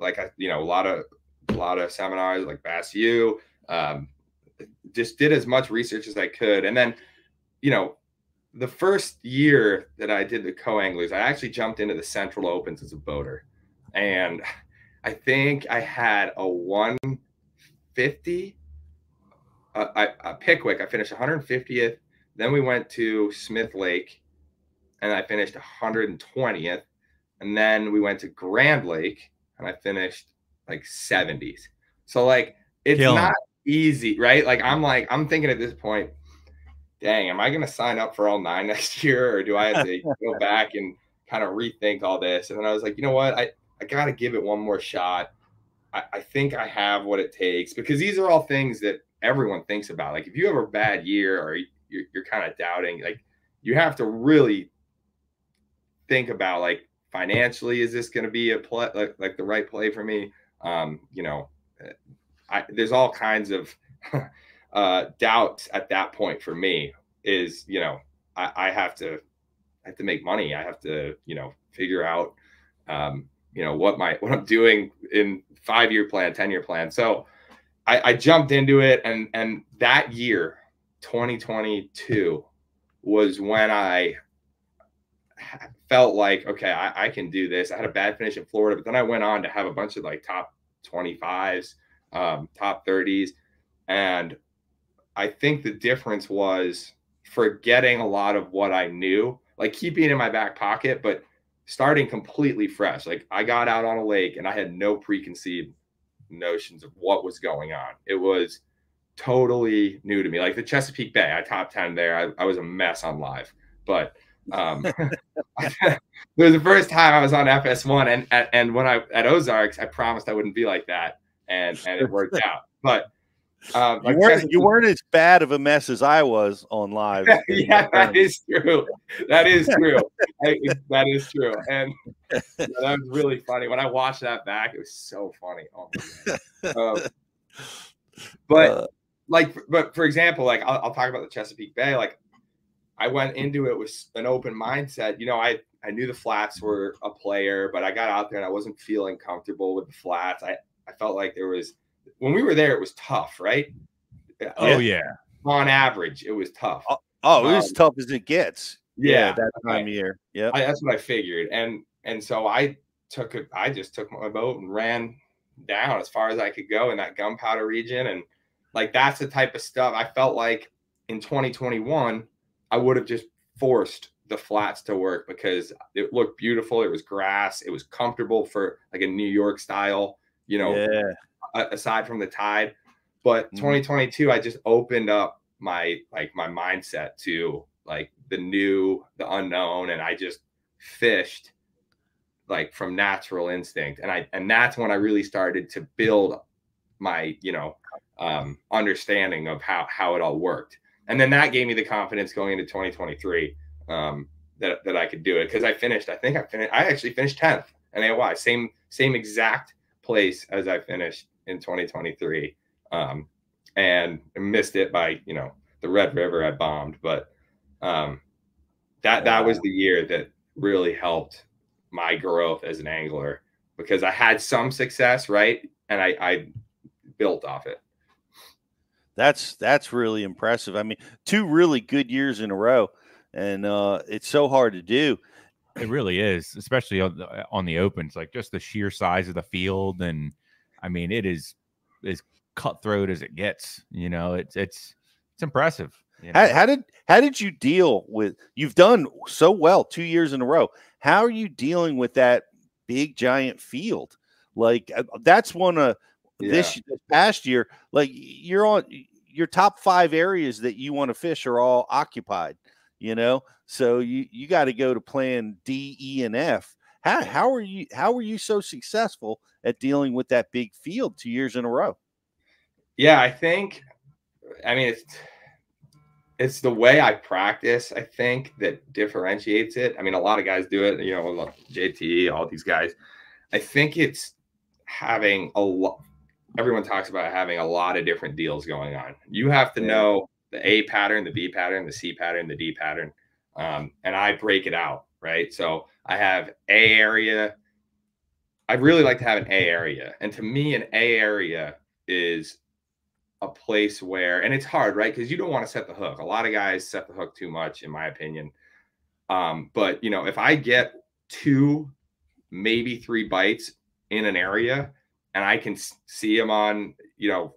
like, I, you know, a lot of, a lot of seminars like Bass U, um, just did as much research as I could. And then, you know, the first year that I did the co-anglers, I actually jumped into the Central Opens as a boater. And I think I had a one fifty, uh, I, uh, Pickwick, I finished one hundred fiftieth. Then we went to Smith Lake and I finished one hundred twentieth. And then we went to Grand Lake and I finished like seventies. So like, it's Kill. Not easy, right? Like I'm like, I'm thinking at this point, dang, am I going to sign up for all nine next year? Or do I have to go back and kind of rethink all this? And then I was like, you know what? I, I got to give it one more shot. I, I think I have what it takes, because these are all things that everyone thinks about. Like if you have a bad year or you're, you're kind of doubting, like you have to really think about like, financially, is this going to be a play, like, like the right play for me? Um, you know, I, there's all kinds of uh, doubts at that point for me is, you know, I, I have to I have to make money. I have to, you know, figure out, um, you know, what my what I'm doing in five-year plan, ten-year plan. So I, I jumped into it. And, and that year, twenty twenty-two, was when I felt like, okay, I, I can do this. I had a bad finish in Florida, but then I went on to have a bunch of like top twenty-fives, um, top thirties. And I think the difference was forgetting a lot of what I knew, like keeping it in my back pocket, but starting completely fresh. Like I got out on a lake and I had no preconceived notions of what was going on. It was totally new to me. Like the Chesapeake Bay, I top ten there. I, I was a mess on live, but um it was the first time I was on F S one, and, and and when I at Ozarks I promised I wouldn't be like that, and and it worked out. But Um, you, like weren't, you weren't as bad of a mess as I was on live. yeah, that is true. That is true. I, that is true. And yeah, that was really funny. When I watched that back, it was so funny. Oh my God. Um, but uh, like, but for example, like I'll, I'll talk about the Chesapeake Bay. Like I went into it with an open mindset. You know, I, I knew the flats were a player, but I got out there and I wasn't feeling comfortable with the flats. I, I felt like there was, when we were there, it was tough, right? Oh, yeah. On average, it was tough. Oh, oh it was um, tough as it gets. Yeah. yeah that time I, of year. Yeah. That's what I figured. And and so I took it, I just took my boat and ran down as far as I could go in that gunpowder region. And like, that's the type of stuff I felt like in twenty twenty-one, I would have just forced the flats to work because it looked beautiful. It was grass. It was comfortable for like a New York style, you know. Yeah. Aside from the tide, but twenty twenty-two, I just opened up my, like my mindset to like the new, the unknown. And I just fished like from natural instinct. And I, and that's when I really started to build my, you know, um, understanding of how, how it all worked. And then that gave me the confidence going into twenty twenty-three, um, that, that I could do it. Cause I finished, I think I finished, I actually finished tenth and A Y, same, same exact place as I finished in twenty twenty-three, um, and missed it by, you know, the Red River I bombed, but um, that that was the year that really helped my growth as an angler because I had some success, right, and I, I built off it. That's that's really impressive. I mean, two really good years in a row, and uh, it's so hard to do. It really is, especially on the, on the opens, like just the sheer size of the field, and I mean, it is as cutthroat as it gets. You know, it's it's it's impressive. You know? how, how did how did you deal with? You've done so well two years in a row. How are you dealing with that big giant field? Like that's one of yeah. this past year. Like you're on your top five areas that you want to fish are all occupied. You know, so you you got to go to plan D, E, and F. How, how are you, how were you so successful at dealing with that big field two years in a row? Yeah, I think, I mean, it's, it's the way I practice, I think, that differentiates it. I mean, a lot of guys do it, you know, J T E, all these guys. I think it's having a lot, everyone talks about having a lot of different deals going on. You have to know the A pattern, the B pattern, the C pattern, the D pattern. Um, and I break it out. Right. So I have a area. I really like to have an A area. And to me, an A area is a place where, and it's hard, right? Because you don't want to set the hook. A lot of guys set the hook too much, in my opinion. Um, but, you know, if I get two, maybe three bites in an area and I can see them on, you know,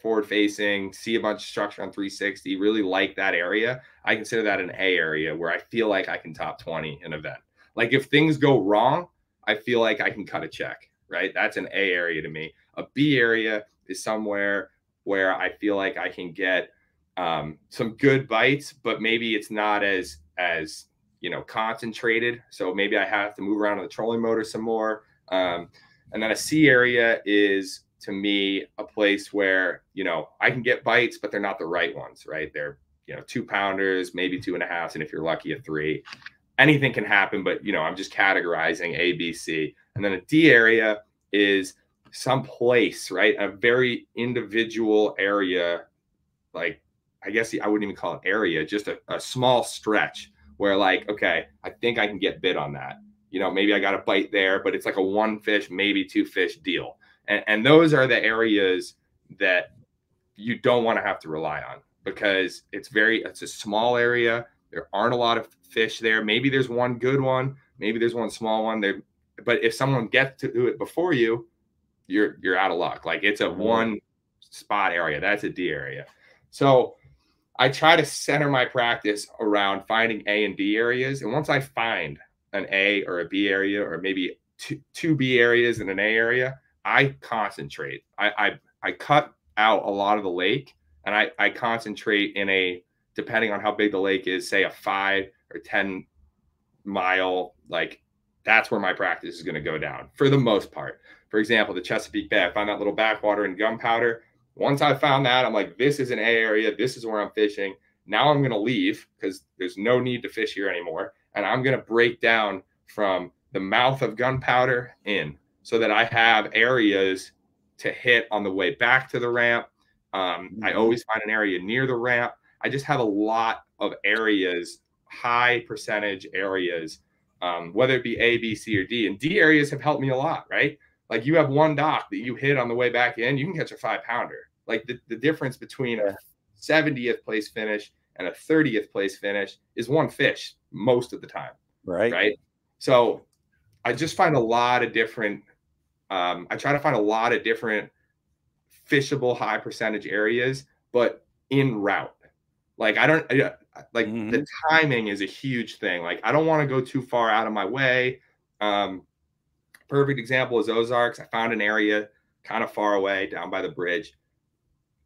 forward facing, see a bunch of structure on three sixty, really like that area, I consider that an A area where I feel like I can top twenty an event. Like if things go wrong, I feel like I can cut a check, right? That's an A area to me. A B area is somewhere where I feel like I can get um, some good bites, but maybe it's not as, as, you know, concentrated. So maybe I have to move around on the trolling motor some more. Um, and then a C area is, to me, a place where, you know, I can get bites, but they're not the right ones, right? They're, you know, two pounders, maybe two and a half. And if you're lucky, a three. Anything can happen, but, you know, I'm just categorizing A, B, C. And then a D area is some place, right? A very individual area. Like, I guess I wouldn't even call it area, just a, a small stretch where like, okay, I think I can get bit on that. You know, maybe I got a bite there, but it's like a one fish, maybe two fish deal. And, and those are the areas that you don't want to have to rely on because it's very, it's a small area. There aren't a lot of fish there. Maybe there's one good one. Maybe there's one small one there. But if someone gets to do it before you, you're, you're out of luck. Like it's a one spot area. That's a D area. So I try to center my practice around finding A and B areas. And once I find an A or a B area, or maybe two, two B areas and an A area, I concentrate. I, I I cut out a lot of the lake, and I, I concentrate in a, depending on how big the lake is, say a five or ten mile, like that's where my practice is going to go down for the most part. For example, the Chesapeake Bay, I found that little backwater in gunpowder. Once I found that, I'm like, this is an A area. This is where I'm fishing. Now I'm going to leave because there's no need to fish here anymore. And I'm going to break down from the mouth of Gunpowder in so that I have areas to hit on the way back to the ramp. Um, I always find an area near the ramp. I just have a lot of areas, high percentage areas, um, whether it be A, B, C, or D. And D areas have helped me a lot, right? Like you have one dock that you hit on the way back in, you can catch a five pounder. Like the, the difference between a seventieth place finish and a thirtieth place finish is one fish most of the time. Right. Right. So I just find a lot of different, um, I try to find a lot of different fishable high percentage areas, but in route. Like I don't, I, like mm-hmm. the timing is a huge thing. Like I don't want to go too far out of my way. Um, perfect example is Ozarks. I found an area kind of far away down by the bridge.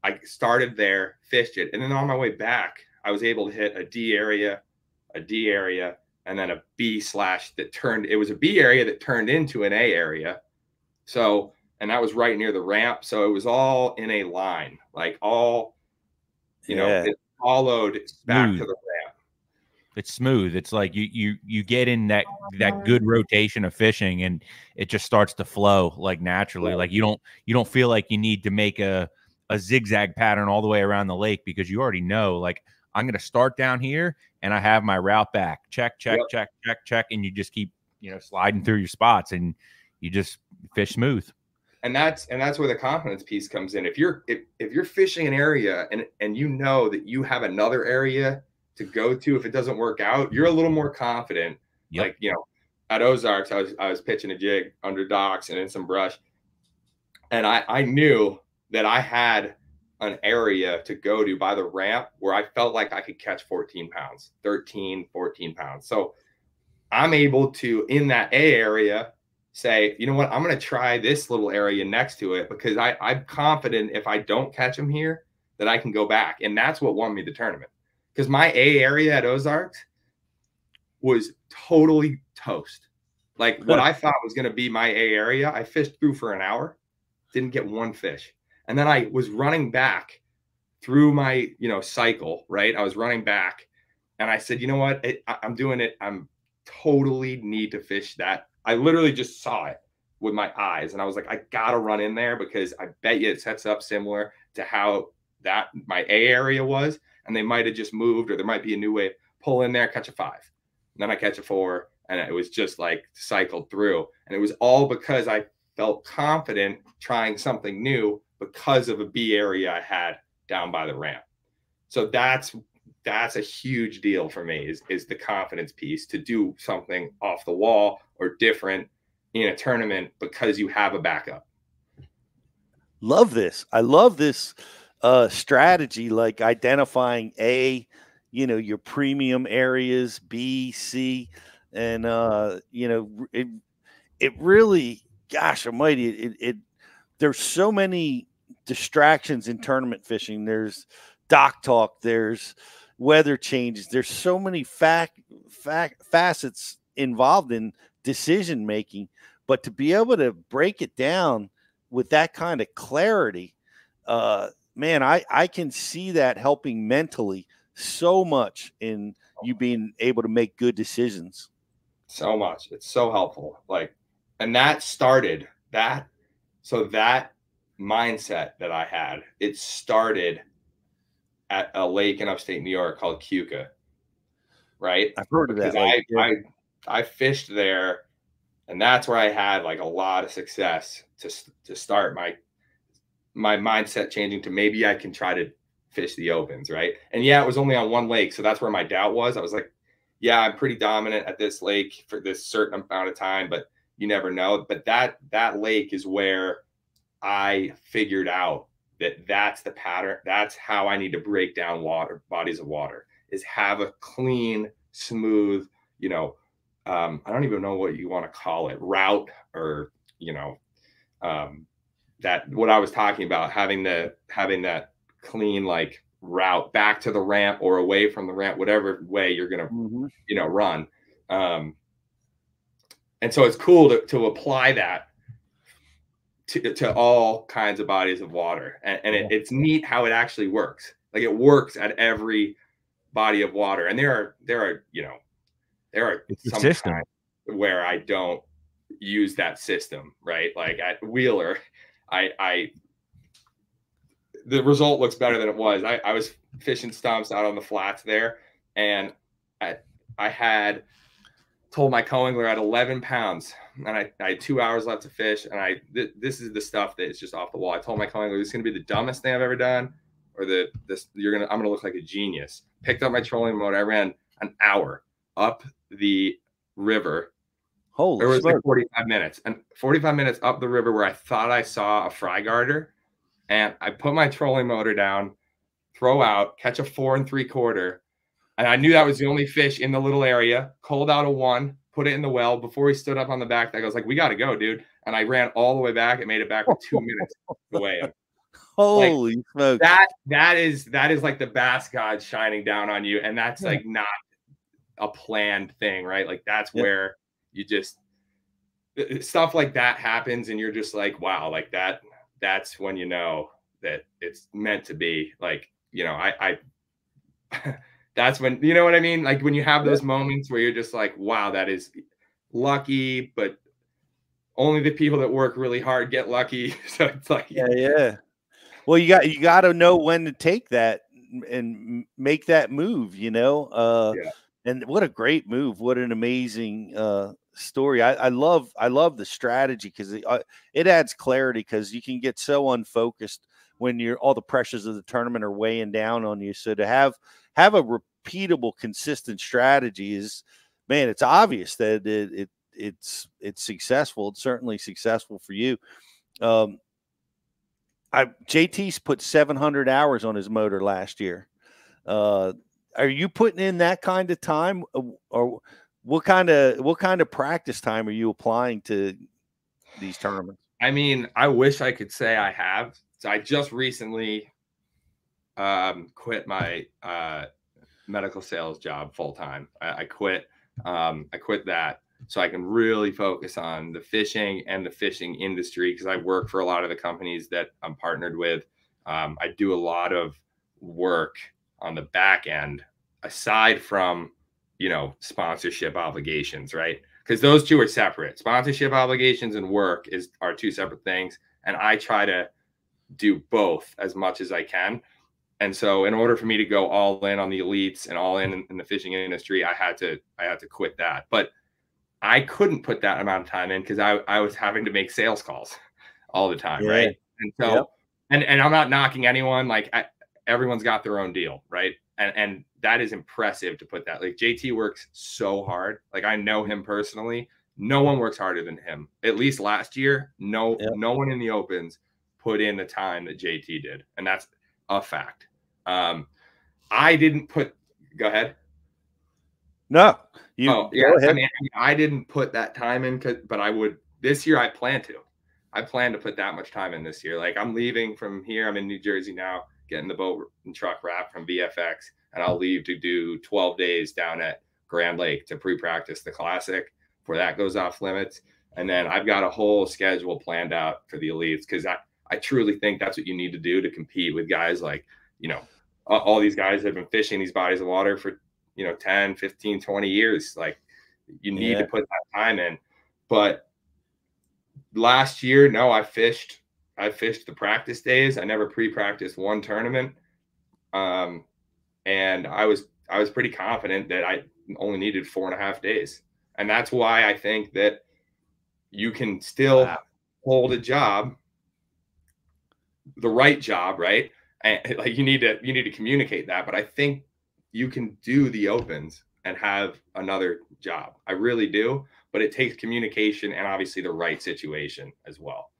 I started there, fished it. And then on my way back, I was able to hit a D area, a D area, and then a B slash that turned, it was a B area that turned into an A area. So, and that was right near the ramp. So it was all in a line, like all, you yeah. know, it followed back smooth. To the ramp. It's smooth. It's like you, you, you get in that, that good rotation of fishing and it just starts to flow like naturally. Yeah. Like you don't, you don't feel like you need to make a, a zigzag pattern all the way around the lake because you already know, like, I'm going to start down here and I have my route back. Check, check, yep. check, check, check. And you just keep, you know, sliding through your spots and you just fish smooth. And that's, and that's where the confidence piece comes in. If you're, if, if you're fishing an area and, and you know that you have another area to go to, if it doesn't work out, you're a little more confident. Yep. Like, you know, at Ozarks, I was, I was pitching a jig under docks and in some brush. And I, I knew that I had an area to go to by the ramp where I felt like I could catch fourteen pounds, thirteen, fourteen pounds. So I'm able to, in that A area, say, you know what, I'm going to try this little area next to it because I, I'm confident if I don't catch them here that I can go back. And that's what won me the tournament because my A area at Ozarks was totally toast. Like what I thought was going to be my A area, I fished through for an hour, didn't get one fish. And then I was running back through my, you know, cycle, right? I was running back and I said, you know what? It, I, I'm doing it. I'm totally need to fish that. I literally just saw it with my eyes. And I was like, I got to run in there because I bet you it sets up similar to how that my A area was. And they might've just moved or there might be a new wave. Pull in there, catch a five. And then I catch a four. And it was just like cycled through. And it was all because I felt confident trying something new because of a B area I had down by the ramp. So that's that's a huge deal for me is, is the confidence piece to do something off the wall or different in a tournament because you have a backup. Love this. I love this uh, strategy, like identifying A, you know, your premium areas, B, C, and, uh, you know, it, it really, gosh almighty, it, it there's so many distractions in tournament fishing. There's dock talk. There's weather changes. There's so many fact, fact facets involved in decision making. But to be able to break it down with that kind of clarity, uh, man, I, I can see that helping mentally so much in you being able to make good decisions. So much. It's so helpful. Like, and that started that. So that mindset that I had, it started at a lake in upstate New York called Cayuga, right? I've heard of that. I, yeah. I I fished there, and that's where I had like a lot of success to to start my my mindset changing to maybe I can try to fish the opens, right? And yeah, it was only on one lake, so that's where my doubt was. I was like, yeah, I'm pretty dominant at this lake for this certain amount of time, but you never know. But that that lake is where I figured out that that's the pattern. That's how I need to break down water bodies of water is have a clean, smooth, you know, um, I don't even know what you want to call it, route or, you know, um, that what I was talking about, having the having that clean like route back to the ramp or away from the ramp, whatever way you're going to, mm-hmm. you know, run. Um, And so it's cool to, to apply that to, to all kinds of bodies of water. And, and it, it's neat how it actually works. Like it works at every body of water. And there are, there are, you know, there are some times where I don't use that system, right? Like at Wheeler, I, I, the result looks better than it was. I, I was fishing stumps out on the flats there. And I, I had told my co-angler at eleven pounds and I, I had two hours left to fish. And I, th this is the stuff that is just off the wall. I told my co-angler, this is going to be the dumbest thing I've ever done. Or the, this, you're going to, I'm going to look like a genius. Picked up my trolling motor. I ran an hour up the river. Holy, it was like forty-five minutes and forty-five minutes up the river where I thought I saw a fry garter. And I put my trolling motor down, throw out, catch a four and three quarter. And I knew that was the only fish in the little area. Culled out a one, put it in the well. Before he stood up on the back, I was like, we got to go, dude. And I ran all the way back and made it back with two minutes away. Holy like, smoke. That that is that is like the bass god shining down on you. And that's yeah. like not a planned thing, right? Like that's yeah. where you just stuff like that happens and you're just like, wow, like that that's when you know that it's meant to be. Like, you know, I I that's when, you know what I mean? Like when you have those moments where you're just like, wow, that is lucky, but only the people that work really hard get lucky. So it's like, yeah, yeah. Well, you got, you got to know when to take that and make that move, you know? Uh, yeah. And what a great move. What an amazing, uh, story. I, I love, I love the strategy because it, uh, it adds clarity because you can get so unfocused when you're all the pressures of the tournament are weighing down on you. So to have, have a repeatable, consistent strategy is, man, it's obvious that it, it, it's, it's successful. It's certainly successful for you. Um, I, J T's put seven hundred hours on his motor last year. Uh, are you putting in that kind of time, or what kind of, what kind of practice time are you applying to these tournaments? I mean, I wish I could say I have. So I just recently um, quit my uh, medical sales job full time. I, I quit. Um, I quit that. So I can really focus on the fishing and the fishing industry because I work for a lot of the companies that I'm partnered with. Um, I do a lot of work on the back end aside from, you know, sponsorship obligations, right? Because those two are separate. Sponsorship obligations and work is are two separate things. And I try to do both as much as I can. And so in order for me to go all in on the elites and all in in the fishing industry, I had to, I had to quit that. But I couldn't put that amount of time in because I, I was having to make sales calls all the time. Yeah. Right. And so, yep. and, and I'm not knocking anyone, like I, everyone's got their own deal. Right. And, and that is impressive to put that, like J T works so hard. Like I know him personally, no one works harder than him. At least last year, no, yep. no one in the opens put in the time that J T did. And that's a fact. Um, I didn't put, go ahead. No, you oh, yeah. I mean, I didn't put that time in, but I would this year. I plan to. I plan to put that much time in this year. Like I'm leaving from here. I'm in New Jersey now, getting the boat and truck wrapped from V F X, and I'll leave to do twelve days down at Grand Lake to pre-practice the classic before that goes off limits. And then I've got a whole schedule planned out for the elites because I I truly think that's what you need to do to compete with guys like, you know, all these guys that have been fishing these bodies of water for, you know, ten, fifteen, twenty years, like you need yeah. to put that time in. But last year, no, I fished, I fished the practice days. I never pre-practiced one tournament. Um, and I was, I was pretty confident that I only needed four and a half days. And that's why I think that you can still wow. hold a job, the right job. Right. And like, you need to, you need to communicate that. But I think you can do the opens and have another job. I really do, but it takes communication and obviously the right situation as well.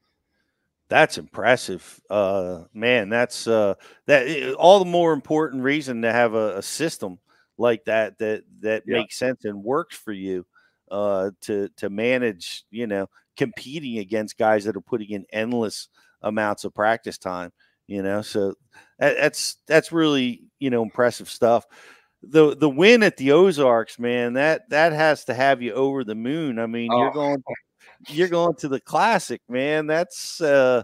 That's impressive. Uh, man, that's uh, that all the more important reason to have a, a system like that, that, that yeah. makes sense and works for you uh, to, to manage, you know, competing against guys that are putting in endless amounts of practice time. You know, so that, that's that's really, you know, impressive stuff. The the win at the Ozarks, man, that that has to have you over the moon. I mean, oh. you're going you're going to the classic, man. That's, uh,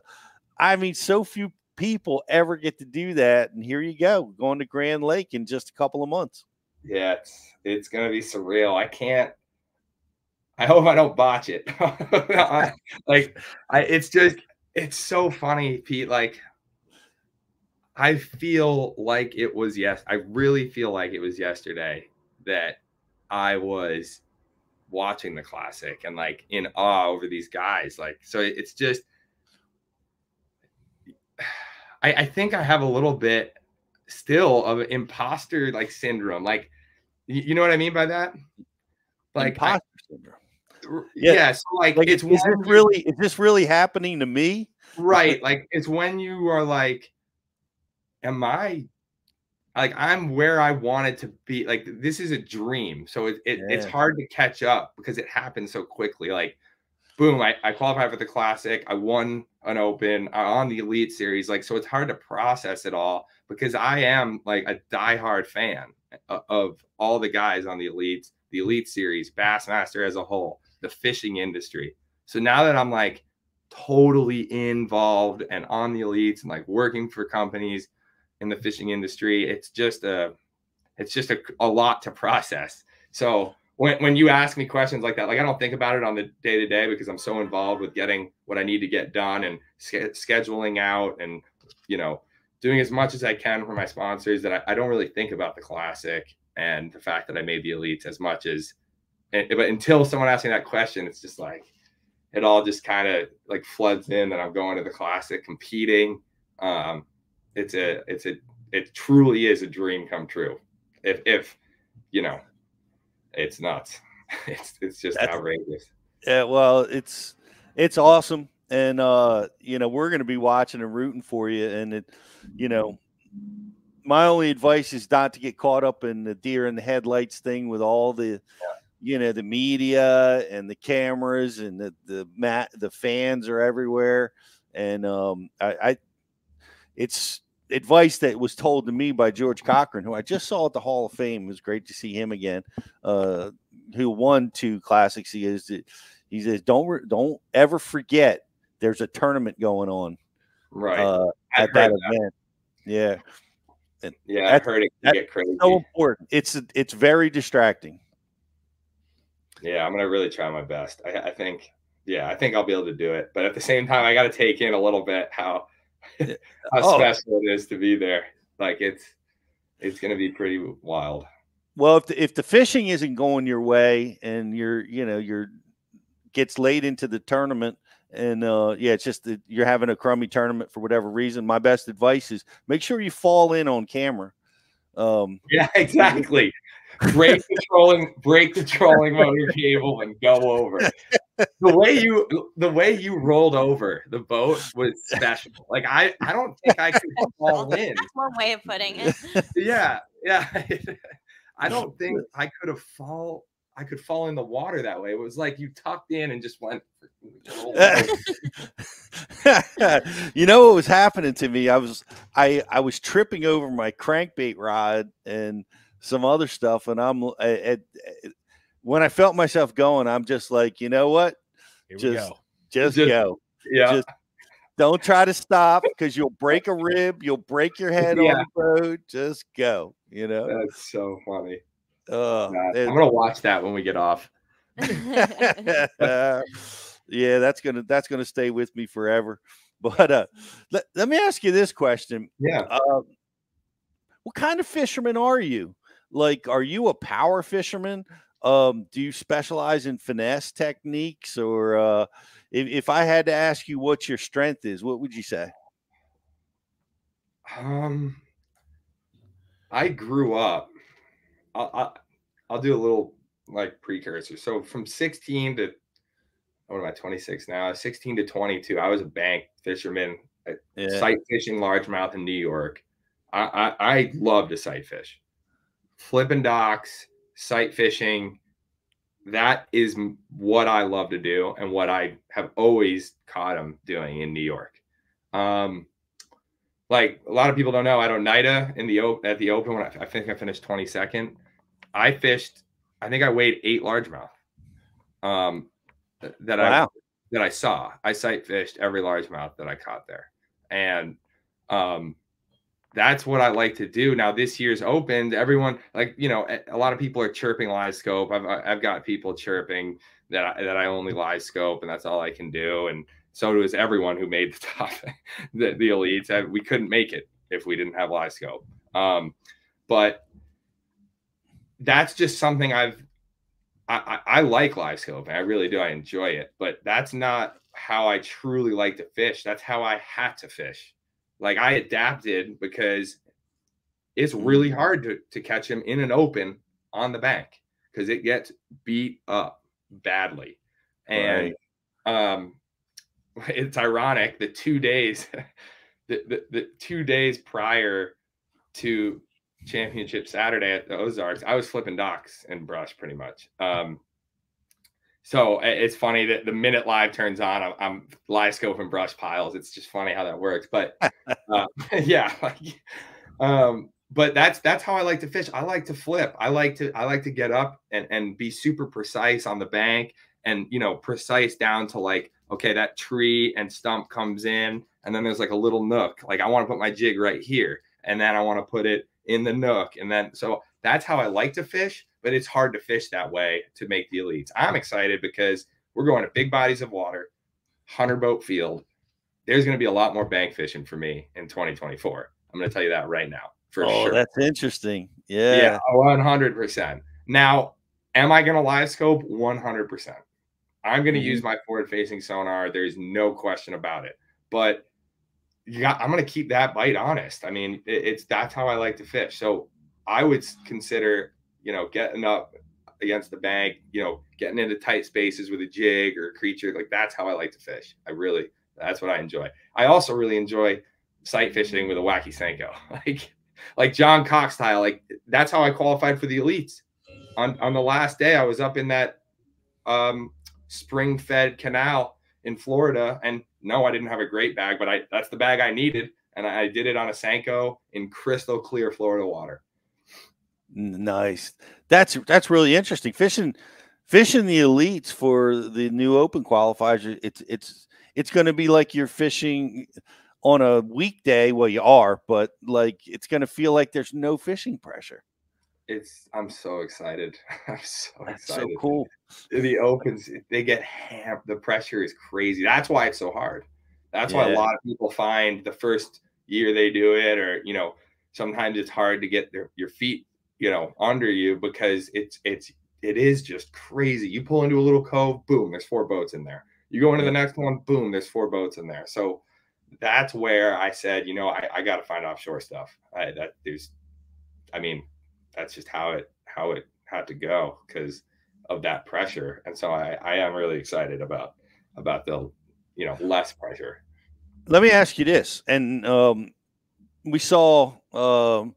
I mean, so few people ever get to do that. And here you go, going to Grand Lake in just a couple of months. Yeah, it's, it's going to be surreal. I can't, I hope I don't botch it. I, like, I, it's just, it's so funny, Pete. Like, I feel like it was, yes, I really feel like it was yesterday that I was watching the classic and like in awe over these guys. Like, so it's just, I, I think I have a little bit still of imposter like syndrome. Like, you know what I mean by that? Like imposter I, syndrome. Yeah. yeah. So like, like it's, is this really, is this really happening to me? Right. Like it's when you are like, am I like, I'm where I wanted to be. Like, this is a dream. So it, it, yeah. it's hard to catch up because it happens so quickly. Like, boom, I, I qualified for the classic. I won an open on the elite series. Like, so it's hard to process it all because I am like a diehard fan of, of all the guys on the elites, the elite series, Bassmaster as a whole, the fishing industry. So now that I'm like totally involved and on the elites and like working for companies in the fishing industry, it's just a, it's just a, a lot to process. So when, when you ask me questions like that, like I don't think about it on the day to day because I'm so involved with getting what I need to get done and ske- scheduling out and, you know, doing as much as I can for my sponsors that I, I don't really think about the classic and the fact that I made the elites as much as, and, but until someone asks me that question, it's just like, it all just kind of like floods in that I'm going to the classic competing. Um, It's a, it's a, it truly is a dream come true. If, if, you know, it's nuts. It's, it's just That's, outrageous. Yeah. Well, it's, it's awesome. And, uh, you know, we're going to be watching and rooting for you. And it, you know, my only advice is not to get caught up in the deer in the headlights thing with all the, yeah. you know, the media and the cameras and the, the mat, the fans are everywhere. And, um, I, I, it's advice that was told to me by George Cochran, who I just saw at the Hall of Fame. It was great to see him again, uh, who won two classics. He is. He says, don't don't ever forget there's a tournament going on. Right. Uh, at that event. That. Yeah. And yeah, I've heard it can get crazy. So important. It's, it's very distracting. Yeah, I'm going to really try my best. I, I think, yeah, I think I'll be able to do it. But at the same time, I got to take in a little bit how – how oh. special it is to be there. Like it's, it's going to be pretty wild. Well, if the, if the fishing isn't going your way and you're, you know, you're gets late into the tournament and uh, yeah, it's just that you're having a crummy tournament for whatever reason. My best advice is make sure you fall in on camera. Um, yeah, exactly. Break the trolling, break the trolling motor cable and go over. The way you, the way you rolled over the boat was special. Like I, I don't think I could fall in. That's one way of putting it. Yeah, yeah. I don't think I could have fall. I could fall in the water that way. It was like you tucked in and just went. You know what was happening to me? I was, I, I was tripping over my crankbait rod and some other stuff, and I'm at. When I felt myself going, I'm just like, you know what? Here we just, go. Just, just go. Yeah. Just don't try to stop because you'll break a rib. You'll break your head yeah. on the road. Just go. You know? That's so funny. Uh, I'm going to watch that when we get off. uh, yeah, that's going to, that's going to stay with me forever. But uh, let, let me ask you this question. Yeah. Uh, what kind of fisherman are you? Like, are you a power fisherman? Um, do you specialize in finesse techniques, or uh, if, if I had to ask you what your strength is, what would you say? Um, I grew up, I, I, I'll do a little like precursor. So from sixteen to, what am I, twenty-six now, sixteen to twenty-two, I was a bank fisherman, yeah. sight fishing largemouth in New York. I, I, I love to sight fish, flipping docks. Sight fishing, that is what I love to do and what I have always caught them doing in New York. Um, like a lot of people don't know, at Oneida in the at the open, when I, I think I finished twenty-second, I fished, I think I weighed eight largemouth. Um, that wow. I that I saw. I sight fished every largemouth that I caught there. And um, that's what I like to do. Now this year's opened, everyone, like, you know, a lot of people are chirping live scope. I've, I've got people chirping that I, that I only live scope and that's all I can do. And so does everyone who made the top, the, the elites. I, we couldn't make it if we didn't have live scope. Um, but that's just something I've, I, I like live scoping. I really do. I enjoy it, but that's not how I truly like to fish. That's how I had to fish. Like I adapted because it's really hard to, to catch him in an open on the bank because it gets beat up badly. And right. um, it's ironic. The two days, the, the, the two days prior to Championship Saturday at the Ozarks, I was flipping docks and brush pretty much. Um, so it's funny that the minute live turns on, I'm, I'm live scoping brush piles. It's just funny how that works. But uh, yeah, like, um, but that's that's how I like to fish. I like to flip. I like to I like to get up and and be super precise on the bank, and you know, precise down to like, okay, that tree and stump comes in, and then there's like a little nook. Like I want to put my jig right here, and then I want to put it in the nook. And then, so that's how I like to fish, but it's hard to fish that way to make the elites. I'm excited because we're going to big bodies of water, one hundred boat field. There's going to be a lot more bank fishing for me in twenty twenty-four. I'm going to tell you that right now for oh, sure. That's interesting. Yeah. Yeah. one hundred percent. Now, am I going to live scope? one hundred percent. I'm going to mm-hmm. use my forward facing sonar. There's no question about it, but You got, I'm going to keep that bite honest. I mean, it, it's that's how I like to fish. So I would consider, you know, getting up against the bank, you know, getting into tight spaces with a jig or a creature. Like that's how I like to fish. I really, that's what I enjoy. I also really enjoy sight fishing with a wacky Senko, like, like John Cox style. Like that's how I qualified for the elites. On, on the last day, I was up in that um, spring fed canal in Florida, and no, I didn't have a great bag, but I that's the bag I needed, and I did it on a Senko in crystal clear Florida water. Nice. That's that's really interesting. Fishing fishing the elites for the new open qualifiers, it's it's it's going to be like you're fishing on a weekday. Well, you are, but like it's going to feel like there's no fishing pressure. It's I'm so excited. I'm so That's excited. So cool. The opens, they get hammered. The pressure is crazy. That's why it's so hard. That's yeah. why a lot of people find the first year they do it, or you know, sometimes it's hard to get their, your feet, you know, under you because it's it's it is just crazy. You pull into a little cove, boom, there's four boats in there. You go into the next one, boom, there's four boats in there. So that's where I said, you know, I, I got to find offshore stuff. I, that there's, I mean. That's just how it how it had to go because of that pressure. And so I, I am really excited about about the, you know, less pressure. Let me ask you this. And um, we saw um,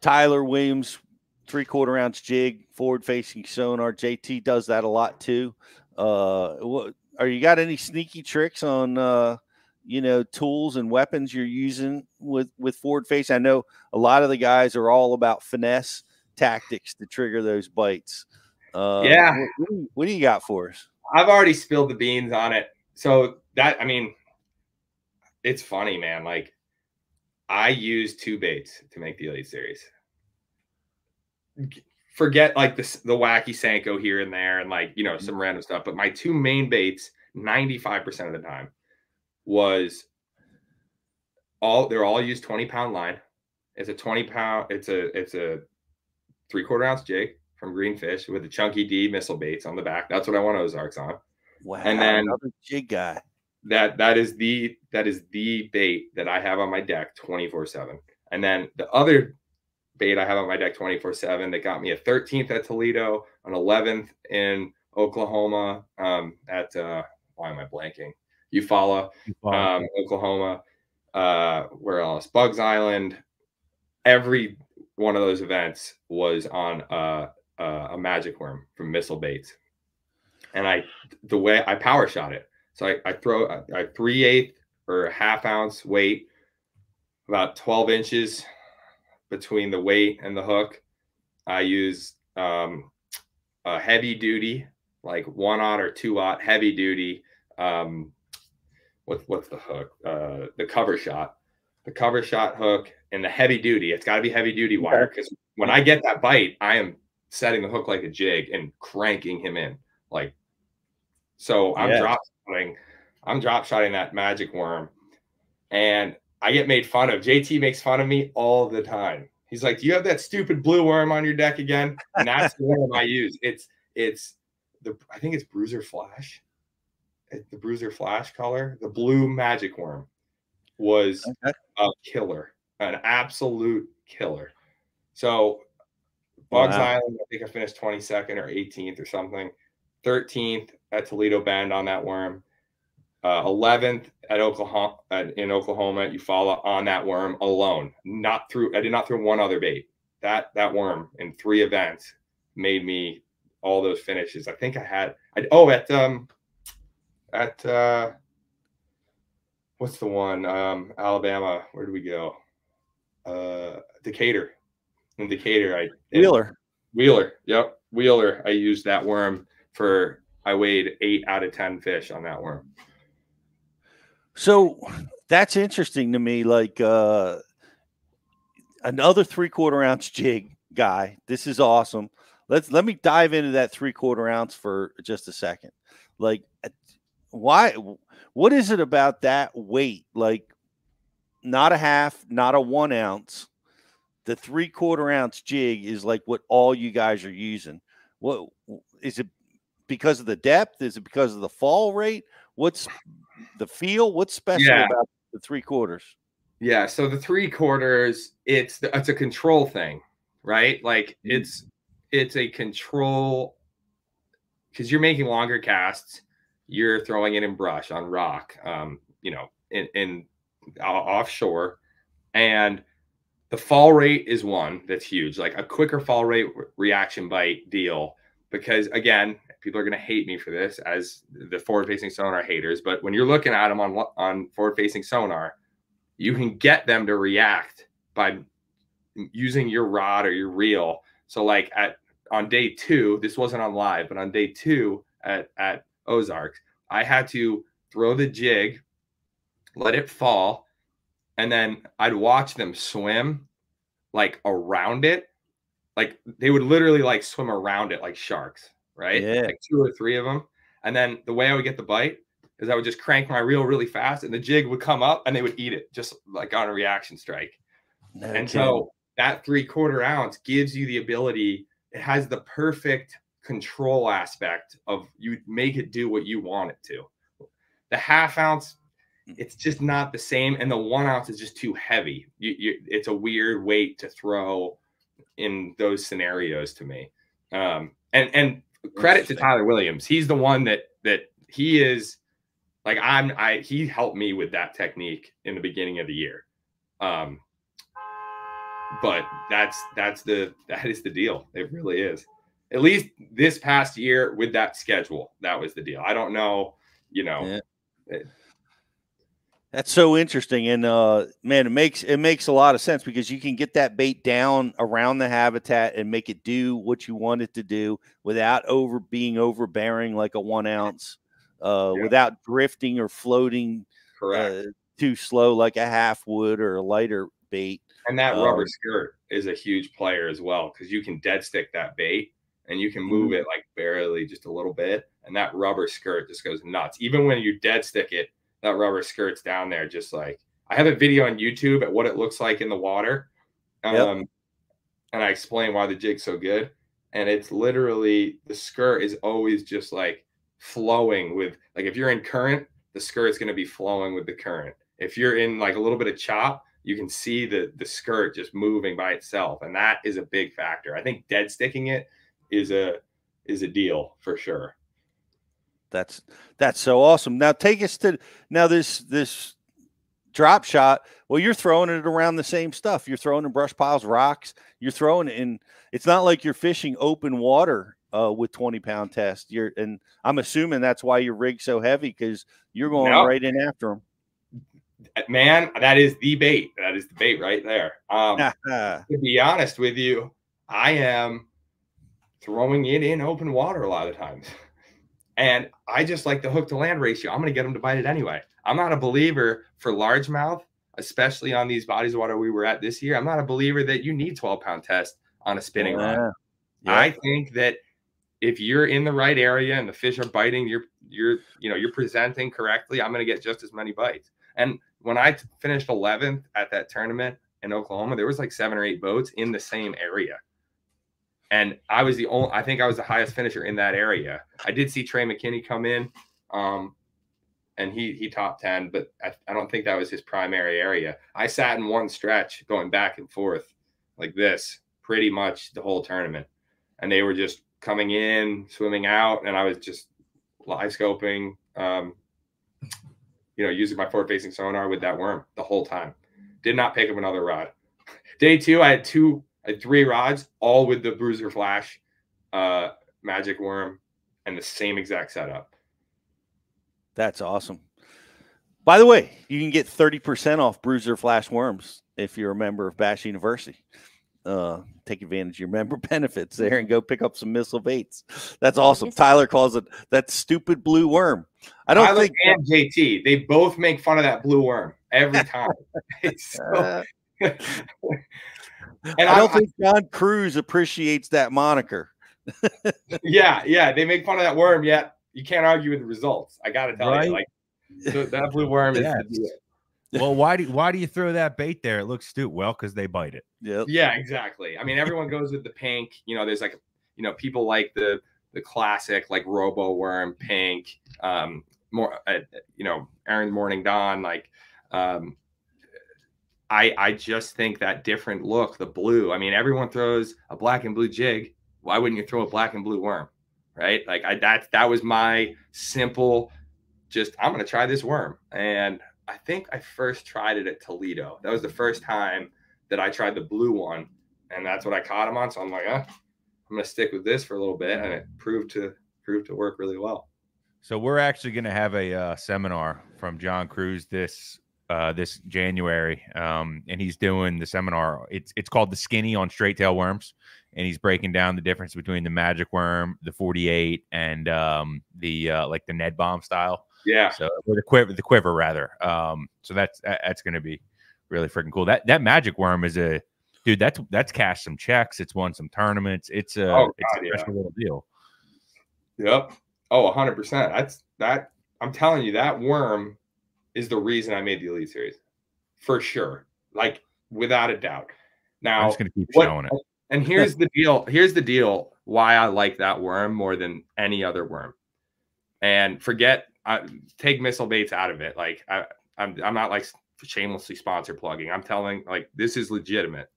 Tyler Williams, three quarter ounce jig, forward facing sonar. J T does that a lot too. Uh, what, are you got any sneaky tricks on, uh, you know, tools and weapons you're using with, with forward face? I know a lot of the guys are all about finesse tactics to trigger those bites. Uh, yeah. What, what do you got for us? I've already spilled the beans on it. So that, I mean, it's funny, man. Like I use two baits to make the Elite Series. Forget like the, the wacky Senko here and there and like, you know, some random stuff, but my two main baits, ninety-five percent of the time was all they're all used twenty pound line. It's a twenty pound, it's a it's a three quarter ounce jig from Greenfish with a Chunky D missile baits on the back. That's what I want Ozarks on. Wow. And then another jig guy. That that is the that is the bait that I have on my deck twenty-four seven. And then the other bait I have on my deck twenty-four seven that got me a thirteenth at Toledo, an eleventh in Oklahoma. Um at uh why am I blanking? Eufaula, um, Oklahoma, uh, where else? Bugs Island. Every one of those events was on uh, uh, a magic worm from Missile Baits, and I the way I power shot it. So I, I throw a, a three eighth or a half ounce weight, about twelve inches between the weight and the hook. I use um, a heavy duty, like one aught or two aught heavy duty. um, what's what's the hook? Uh, the cover shot, the cover shot hook, and the heavy duty. It's got to be heavy duty wire, because when I get that bite, I am setting the hook like a jig and cranking him in. Like, so I'm yeah. drop shotting, I'm drop shotting that magic worm, and I get made fun of. J T makes fun of me all the time. He's like, "Do you have that stupid blue worm on your deck again?" And that's the worm I use. It's it's the I think it's Bruiser Flash, it's the Bruiser Flash color. The blue magic worm was okay. a killer, an absolute killer. So Bugs wow. Island, I think I finished twenty-second or eighteenth or something. thirteenth at Toledo Bend on that worm. Uh, eleventh at Oklahoma uh, in Oklahoma at Eufaula on that worm alone. Not through I did not throw one other bait. That that worm in three events made me all those finishes. I think I had I, oh at um at uh what's the one um Alabama? Where did we go? Uh, Decatur. In Decatur, I Wheeler. Wheeler, yep, Wheeler. I used that worm for. I weighed eight out of ten fish on that worm. So that's interesting to me. Like uh, another three quarter ounce jig guy. This is awesome. Let's let me dive into that three quarter ounce for just a second. Like, why? What is it about that weight? Like, not a half, not a one ounce. The three quarter ounce jig is like what all you guys are using. What is it? Because of the depth? Is it because of the fall rate? What's the feel? What's special yeah. about the three quarters? Yeah. So the three quarters, it's the, it's a control thing, right? Like it's it's a control because you're making longer casts. You're throwing it in brush on rock, um, you know, in in uh, offshore, and the fall rate is one that's huge, like a quicker fall rate re reaction bite deal. Because again, people are going to hate me for this as the forward-facing sonar haters. But when you're looking at them on, on forward-facing sonar, you can get them to react by using your rod or your reel. So like at on day two, this wasn't on live, but on day two at, at Ozarks, I had to throw the jig, let it fall, and then I'd watch them swim like around it. Like they would literally like swim around it like sharks. Right, yeah. Like two or three of them, and then the way I would get the bite is I would just crank my reel really fast, and the jig would come up, and they would eat it just like on a reaction strike. No and kidding. So that three quarter ounce gives you the ability; it has the perfect control aspect of you make it do what you want it to. The half ounce, it's just not the same, and the one ounce is just too heavy. You, you, it's a weird weight to throw in those scenarios to me, um, and and. Credit to Tyler Williams. He's the one that that he is like I'm I he helped me with that technique in the beginning of the year. Um but that's that's the that is the deal. It really is. At least this past year with that schedule, that was the deal. I don't know, you know. Yeah. It, That's so interesting. And uh man, it makes it makes a lot of sense because you can get that bait down around the habitat and make it do what you want it to do without over being overbearing like a one ounce, uh yeah. without drifting or floating Correct. Uh, too slow like a half wood or a lighter bait. And that um, rubber skirt is a huge player as well, because you can dead stick that bait and you can move it like barely just a little bit, and that rubber skirt just goes nuts. Even when you dead stick it, that rubber skirt's down there just like I have a video on YouTube at what it looks like in the water, um yep. and I explain why the jig's so good, and it's literally the skirt is always just like flowing with, like if you're in current, the skirt's going to be flowing with the current. If you're in like a little bit of chop, you can see the the skirt just moving by itself, and that is a big factor. I think dead sticking it is a is a deal for sure. That's that's so awesome. Now take us to now this this drop shot. Well, you're throwing it around the same stuff. You're throwing in brush piles, rocks. You're throwing it in. It's not like you're fishing open water uh, with twenty pound test. You're and I'm assuming that's why your rig's so heavy, because you're going nope. right in after them. Man, that is the bait. That is the bait right there. Um, to be honest with you, I am throwing it in open water a lot of times. And I just like the hook to land ratio. I'm going to get them to bite it anyway. I'm not a believer for largemouth, especially on these bodies of water we were at this year. I'm not a believer that you need twelve pound test on a spinning yeah. rod. Yeah. I think that if you're in the right area and the fish are biting, you're, you're, you know, you're presenting correctly, I'm going to get just as many bites. And when I finished eleventh at that tournament in Oklahoma, there was like seven or eight boats in the same area. And I was the only, I think I was the highest finisher in that area. I did see Trey McKinney come in um, and he, he top ten, but I, I don't think that was his primary area. I sat in one stretch going back and forth like this pretty much the whole tournament. And they were just coming in, swimming out. And I was just live scoping, um, you know, using my forward facing sonar with that worm the whole time. Did not pick up another rod. Day two, I had two, I had three rods, all with the Bruiser Flash, uh, magic worm, and the same exact setup. That's awesome. By the way, you can get thirty percent off Bruiser Flash worms if you're a member of Bash University. Uh, take advantage of your member benefits there and go pick up some Missile Baits. That's awesome. Tyler calls it that stupid blue worm. I don't Tyler think and J T, they both make fun of that blue worm every time. It's so... and I don't I, think John Cruz appreciates that moniker. yeah, yeah, they make fun of that worm, yet you can't argue with the results. I gotta tell right? you, like so that blue worm yeah. is. Yeah. Well, why do why do you throw that bait there? It looks stupid. Well, because they bite it. Yeah. Yeah, exactly. I mean, everyone goes with the pink. You know, there's like, you know, people like the the classic like Robo Worm pink. Um, more, uh, you know, Aaron Morning Dawn. Like, um, I I just think that different look, the blue. I mean, everyone throws a black and blue jig. Why wouldn't you throw a black and blue worm, right? Like, I that that was my simple. Just I'm gonna try this worm and. I think I first tried it at Toledo. That was the first time that I tried the blue one, and that's what I caught him on. So I'm like, eh, I'm gonna stick with this for a little bit, and it proved to proved to work really well. So we're actually gonna have a uh, seminar from John Cruz this uh, this January, um, and he's doing the seminar. It's it's called the Skinny on Straight Tail Worms, and he's breaking down the difference between the magic worm, the forty-eight, and um, the uh, like the Ned Bomb style. Yeah. So the quiver, the quiver rather. Um, so that's that's gonna be really freaking cool. That that magic worm is a dude. That's that's cashed some checks. It's won some tournaments. It's a oh, God, it's a yeah. special little deal. Yep. Oh, a hundred percent. That's that. I'm telling you, that worm is the reason I made the Elite Series for sure. Like without a doubt. Now I'm just gonna keep what, showing it. And here's the deal. Here's the deal. Why I like that worm more than any other worm. And forget. I take Missile Baits out of it. Like I, I'm, I'm not like shamelessly sponsor plugging. I'm telling like, this is legitimate.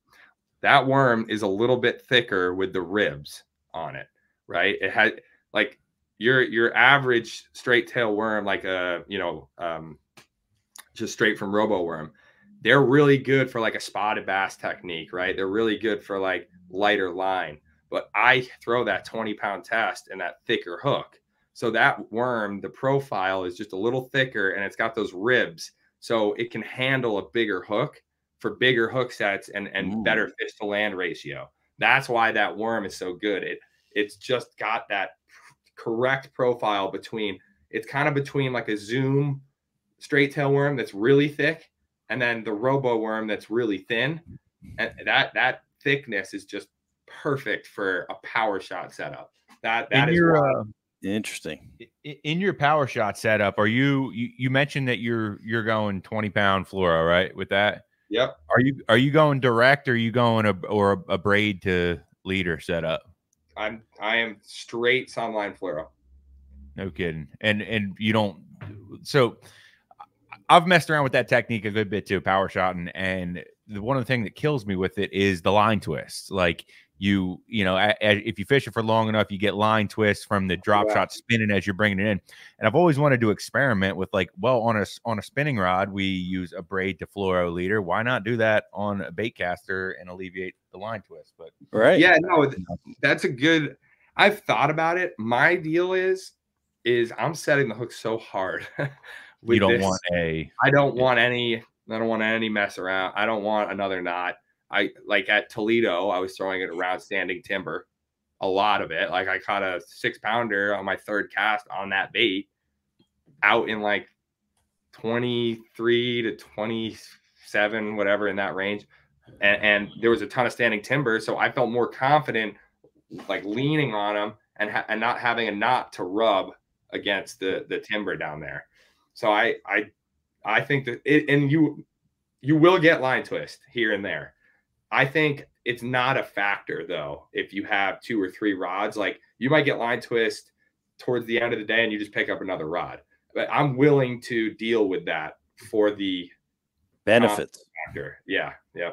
That worm is a little bit thicker with the ribs on it. Right. It had like your, your average straight tail worm, like a, you know, um, just straight from Robo Worm. They're really good for like a spotted bass technique, right? They're really good for like lighter line, but I throw that twenty pound test and that thicker hook. So that worm, the profile is just a little thicker and it's got those ribs. So it can handle a bigger hook for bigger hook sets and, and Ooh. Better fish to land ratio. That's why that worm is so good. It It's just got that correct profile between, it's kind of between like a zoom straight tail worm that's really thick and then the Robo Worm that's really thin. And that, that thickness is just perfect for a power shot setup. That, that is interesting. In your power shot setup, are you, you you mentioned that you're you're going twenty pound fluoro, right? With that, yep. Are you are you going direct? Or are you going a or a, a braid to leader setup? I'm I am straight sunline fluoro. No kidding. And and you don't. So I've messed around with that technique a good bit too, power shot, and and the one of the things that kills me with it is the line twists, like. You, you know, a, a, if you fish it for long enough, you get line twists from the drop yeah. shot spinning as you're bringing it in. And I've always wanted to experiment with like, well, on a, on a spinning rod, we use a braid to fluoro leader. Why not do that on a bait caster and alleviate the line twist? But right. Yeah, no, that's a good, I've thought about it. My deal is, is I'm setting the hook so hard. You don't this. want a, I don't yeah. want any, I don't want any mess around. I don't want another knot. I like at Toledo, I was throwing it around standing timber a lot of it. Like I caught a six pounder on my third cast on that bait out in like twenty-three to twenty-seven, whatever, in that range. And, and there was a ton of standing timber. So I felt more confident, like leaning on them and, ha and not having a knot to rub against the, the timber down there. So I, I, I think that it, and you, you will get line twist here and there. I think it's not a factor though. If you have two or three rods, like you might get line twist towards the end of the day and you just pick up another rod, but I'm willing to deal with that for the benefits factor. Yeah. Yeah.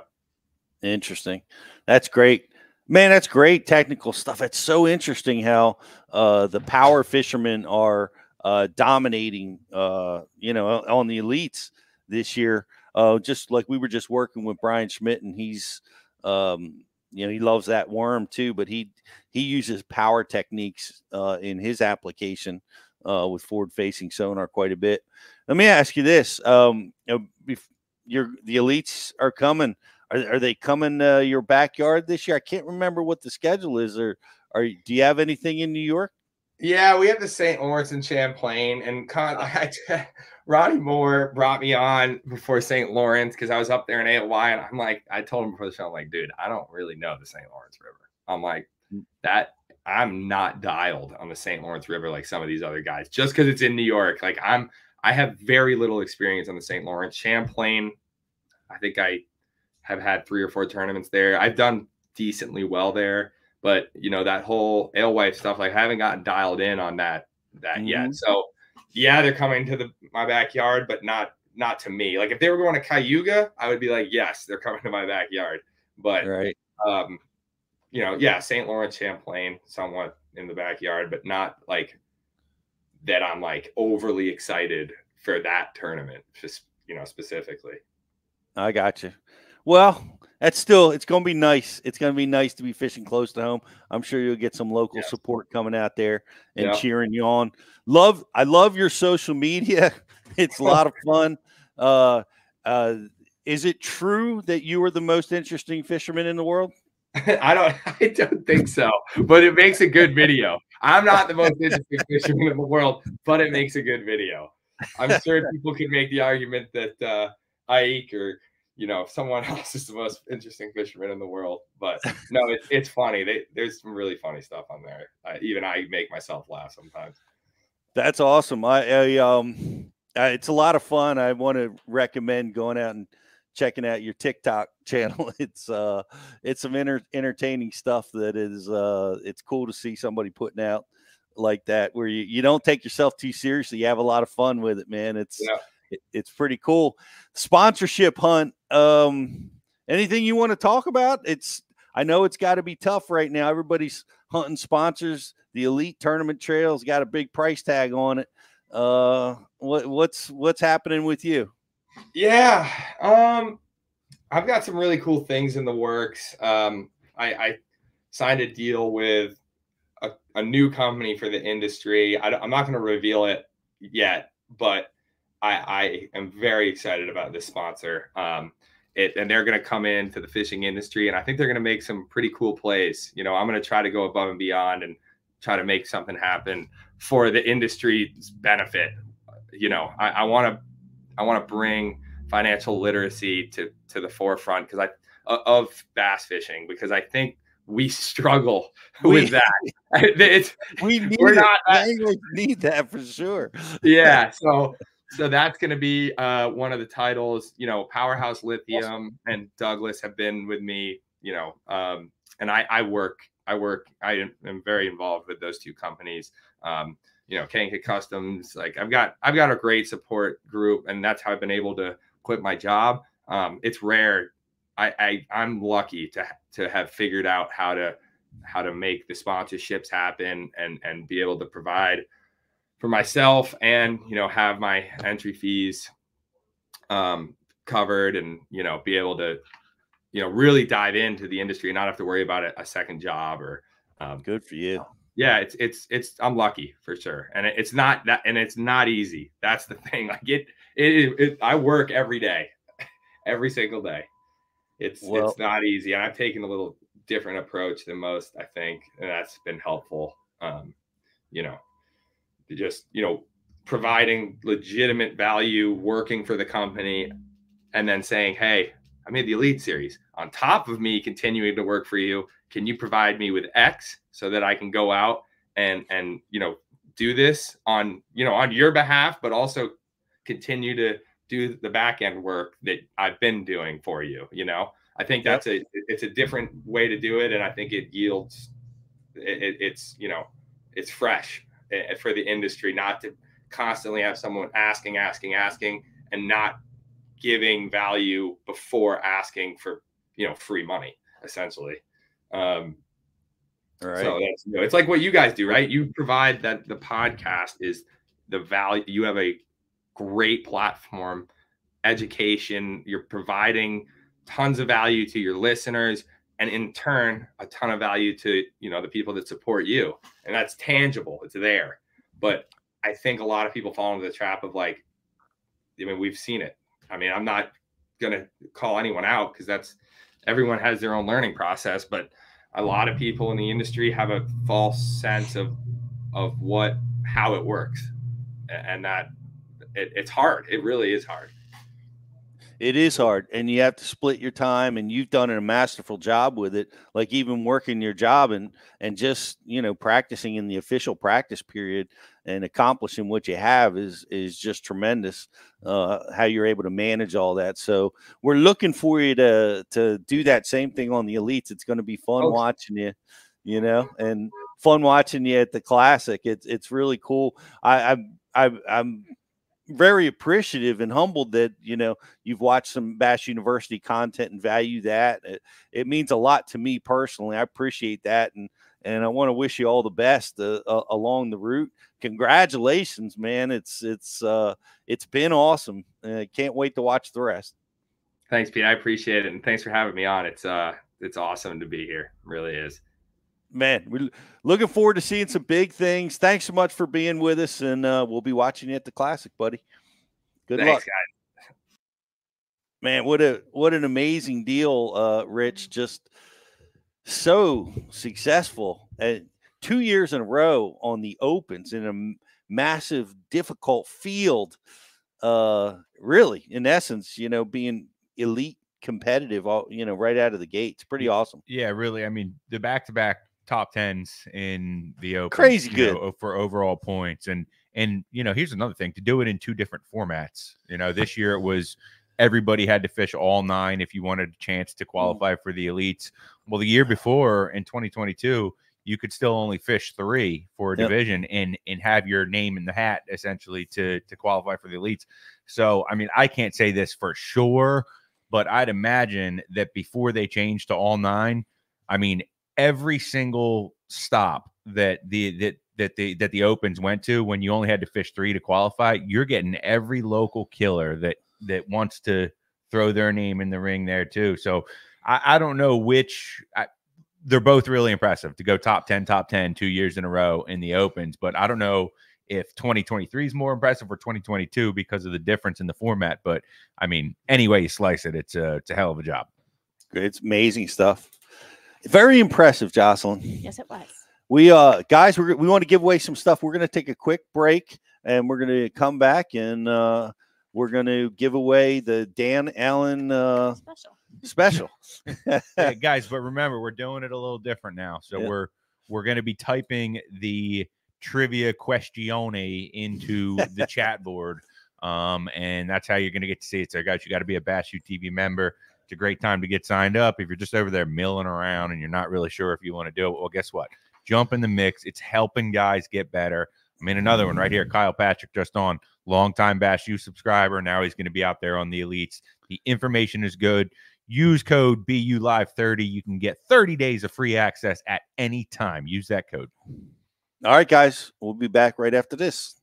Interesting. That's great, man. That's great technical stuff. It's so interesting how, uh, the power fishermen are, uh, dominating, uh, you know, on the elites this year. Uh, just like we were just working with Brian Schmidt, and he's, um, you know, he loves that worm too, but he, he uses power techniques, uh, in his application, uh, with forward facing sonar quite a bit. Let me ask you this. Um, you know, if you're, the elites are coming, are, are they coming, uh, your backyard this year? I can't remember what the schedule is, or are, do you have anything in New York? Yeah, we have the Saint Lawrence and Champlain, and con I, I, Ronnie Moore brought me on before Saint Lawrence because I was up there in A O Y, and I'm like, I told him before the show, I'm like, dude, I don't really know the Saint Lawrence River. I'm like, that I'm not dialed on the Saint Lawrence River like some of these other guys, just because it's in New York. Like I'm, I have very little experience on the Saint Lawrence. Champlain, I think I have had three or four tournaments there. I've done decently well there. But, you know, that whole alewife stuff, like I haven't gotten dialed in on that that mm-hmm. yet. So, yeah, they're coming to the, my backyard, but not not to me. Like if they were going to Cayuga, I would be like, yes, they're coming to my backyard. But, right. um, you know, yeah, Saint Lawrence, Champlain, somewhat in the backyard, but not like that I'm like overly excited for that tournament, just, you know, specifically. I got you. Well, that's still, it's going to be nice. It's going to be nice to be fishing close to home. I'm sure you'll get some local yes. support coming out there and yeah. cheering you on. Love, I love your social media. It's a lot of fun. Uh, uh, is it true that you are the most interesting fisherman in the world? I don't, I don't think so, but it makes a good video. I'm not the most interesting fisherman in the world, but it makes a good video. I'm sure people can make the argument that uh, Ike or, you know, someone else is the most interesting fisherman in the world, but no, it, it's funny. They, there's some really funny stuff on there. I, even I make myself laugh sometimes. That's awesome. I, I um, I, it's a lot of fun. I want to recommend going out and checking out your TikTok channel. It's uh, it's some inter entertaining stuff that is uh, it's cool to see somebody putting out like that, where you you don't take yourself too seriously. You have a lot of fun with it, man. It's yeah. It's pretty cool. Sponsorship hunt. Um, anything you want to talk about? It's, I know it's got to be tough right now. Everybody's hunting sponsors. The elite tournament trail's got a big price tag on it. Uh, what, what's, what's happening with you? Yeah. Um, I've got some really cool things in the works. Um, I, I signed a deal with a, a new company for the industry. I, I'm not going to reveal it yet, but I, I am very excited about this sponsor. Um, it, and they're going to come into the fishing industry, and I think they're going to make some pretty cool plays. You know, I'm going to try to go above and beyond and try to make something happen for the industry's benefit. You know, I want to, I want to bring financial literacy to, to the forefront because I, of bass fishing, because I think we struggle we, with that. It's, we need, we're not, we need that for sure. Yeah. So, So that's going to be uh, one of the titles. You know, Powerhouse Lithium awesome. and Douglas have been with me, you know, um, and I, I work, I work, I am, am very involved with those two companies. Um, you know, Kanka Customs, like I've got, I've got a great support group, and that's how I've been able to quit my job. Um, it's rare. I, I, I'm lucky to, to have figured out how to, how to make the sponsorships happen and, and be able to provide for myself and, you know, have my entry fees um, covered and, you know, be able to, you know, really dive into the industry and not have to worry about a, a second job or. Um, Good for you. Yeah. It's, it's, it's, I'm lucky for sure. And it, it's not that, and it's not easy. That's the thing. Like it, it, it I work every day, every single day. It's, well, it's not easy. And I've taken a little different approach than most, I think, and that's been helpful. Um, you know, just, you know, providing legitimate value, working for the company, and then saying, hey, I made the Elite Series. On top of me continuing to work for you, can you provide me with X so that I can go out and, and, you know, do this on, you know, on your behalf, but also continue to do the back end work that I've been doing for you. You know, I think that's a, it's a different way to do it. And I think it yields, it, it's, you know, it's fresh for the industry, not to constantly have someone asking, asking, asking, and not giving value before asking for, you know, free money, essentially. Um, All right. So that's, you know, it's like what you guys do, right? You provide that the podcast is the value. You have a great platform, education. You're providing tons of value to your listeners, and in turn, a ton of value to, you know, the people that support you. And that's tangible. It's there. But I think a lot of people fall into the trap of like, I mean, we've seen it. I mean, I'm not going to call anyone out because that's, everyone has their own learning process, but a lot of people in the industry have a false sense of, of what, how it works. And that it, it's hard. It really is hard. It is hard. And you have to split your time, and you've done a masterful job with it. Like even working your job and, and just, you know, practicing in the official practice period and accomplishing what you have is, is just tremendous. Uh, how you're able to manage all that. So we're looking for you to, to do that same thing on the Elites. It's going to be fun okay. watching you, you know, and fun watching you at the Classic. It's, it's really cool. I, I, I I'm, very appreciative and humbled that, you know, you've watched some Bass University content and value that. It, it means a lot to me personally. I appreciate that. And, and I want to wish you all the best uh, uh, along the route. Congratulations, man. It's, it's, uh, it's been awesome. Uh, can't wait to watch the rest. Thanks, Pete. I appreciate it. And thanks for having me on. It's, uh, it's awesome to be here. It really is. Man, we're looking forward to seeing some big things. Thanks so much for being with us, and uh, we'll be watching you at the Classic, buddy. Good Thanks, luck. Guys. Man, what a what an amazing deal, uh, Rich. Just so successful. Uh, two years in a row on the Opens in a massive, difficult field. Uh, really, in essence, you know, being elite competitive, all, you know, right out of the gate. It's pretty awesome. Yeah, really. I mean, the back-to-back top tens in the Open, crazy good, know, for overall points. And, and, you know, here's another thing, to do it in two different formats. You know, this year it was everybody had to fish all nine if you wanted a chance to qualify for the Elites. Well, the year before in twenty twenty-two, you could still only fish three for a yep. division and, and have your name in the hat essentially to, to qualify for the Elites. So, I mean, I can't say this for sure, but I'd imagine that before they changed to all nine, I mean, every single stop that the that that the that the Opens went to, when you only had to fish three to qualify, you're getting every local killer that that wants to throw their name in the ring there too. So I, I don't know which. I, they're both really impressive to go top ten, top ten two years in a row in the Opens, but I don't know if twenty twenty-three is more impressive or twenty twenty-two because of the difference in the format. But I mean, any way you slice it, it's a it's a hell of a job. It's amazing stuff. Very impressive, Jocelyn. Yes, it was. We, uh, guys, we're, we want to give away some stuff. We're going to take a quick break, and we're going to come back, and uh, we're going to give away the Dan Allen uh, special. Special, yeah, guys. But remember, we're doing it a little different now. So yeah. we're we're going to be typing the trivia questione into the chat board, um, and that's how you're going to get to see it. So, guys, you got to be a Bass U T V member. It's a great time to get signed up. If you're just over there milling around and you're not really sure if you want to do it, well, guess what? Jump in the mix. It's helping guys get better. I mean, another one right here, Kyle Patrick, just on, longtime Bass U subscriber. Now he's going to be out there on the Elites. The information is good. Use code B U Live thirty. You can get thirty days of free access at any time. Use that code. All right, guys. We'll be back right after this.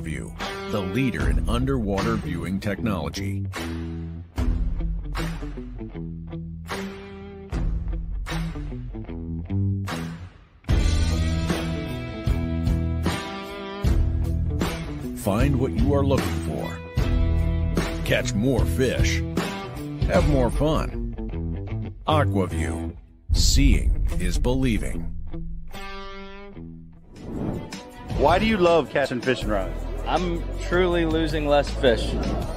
AquaView, the leader in underwater viewing technology. Find what you are looking for, catch more fish, have more fun. AquaView, seeing is believing. Why do you love catching fish and rods? I'm truly losing less fish.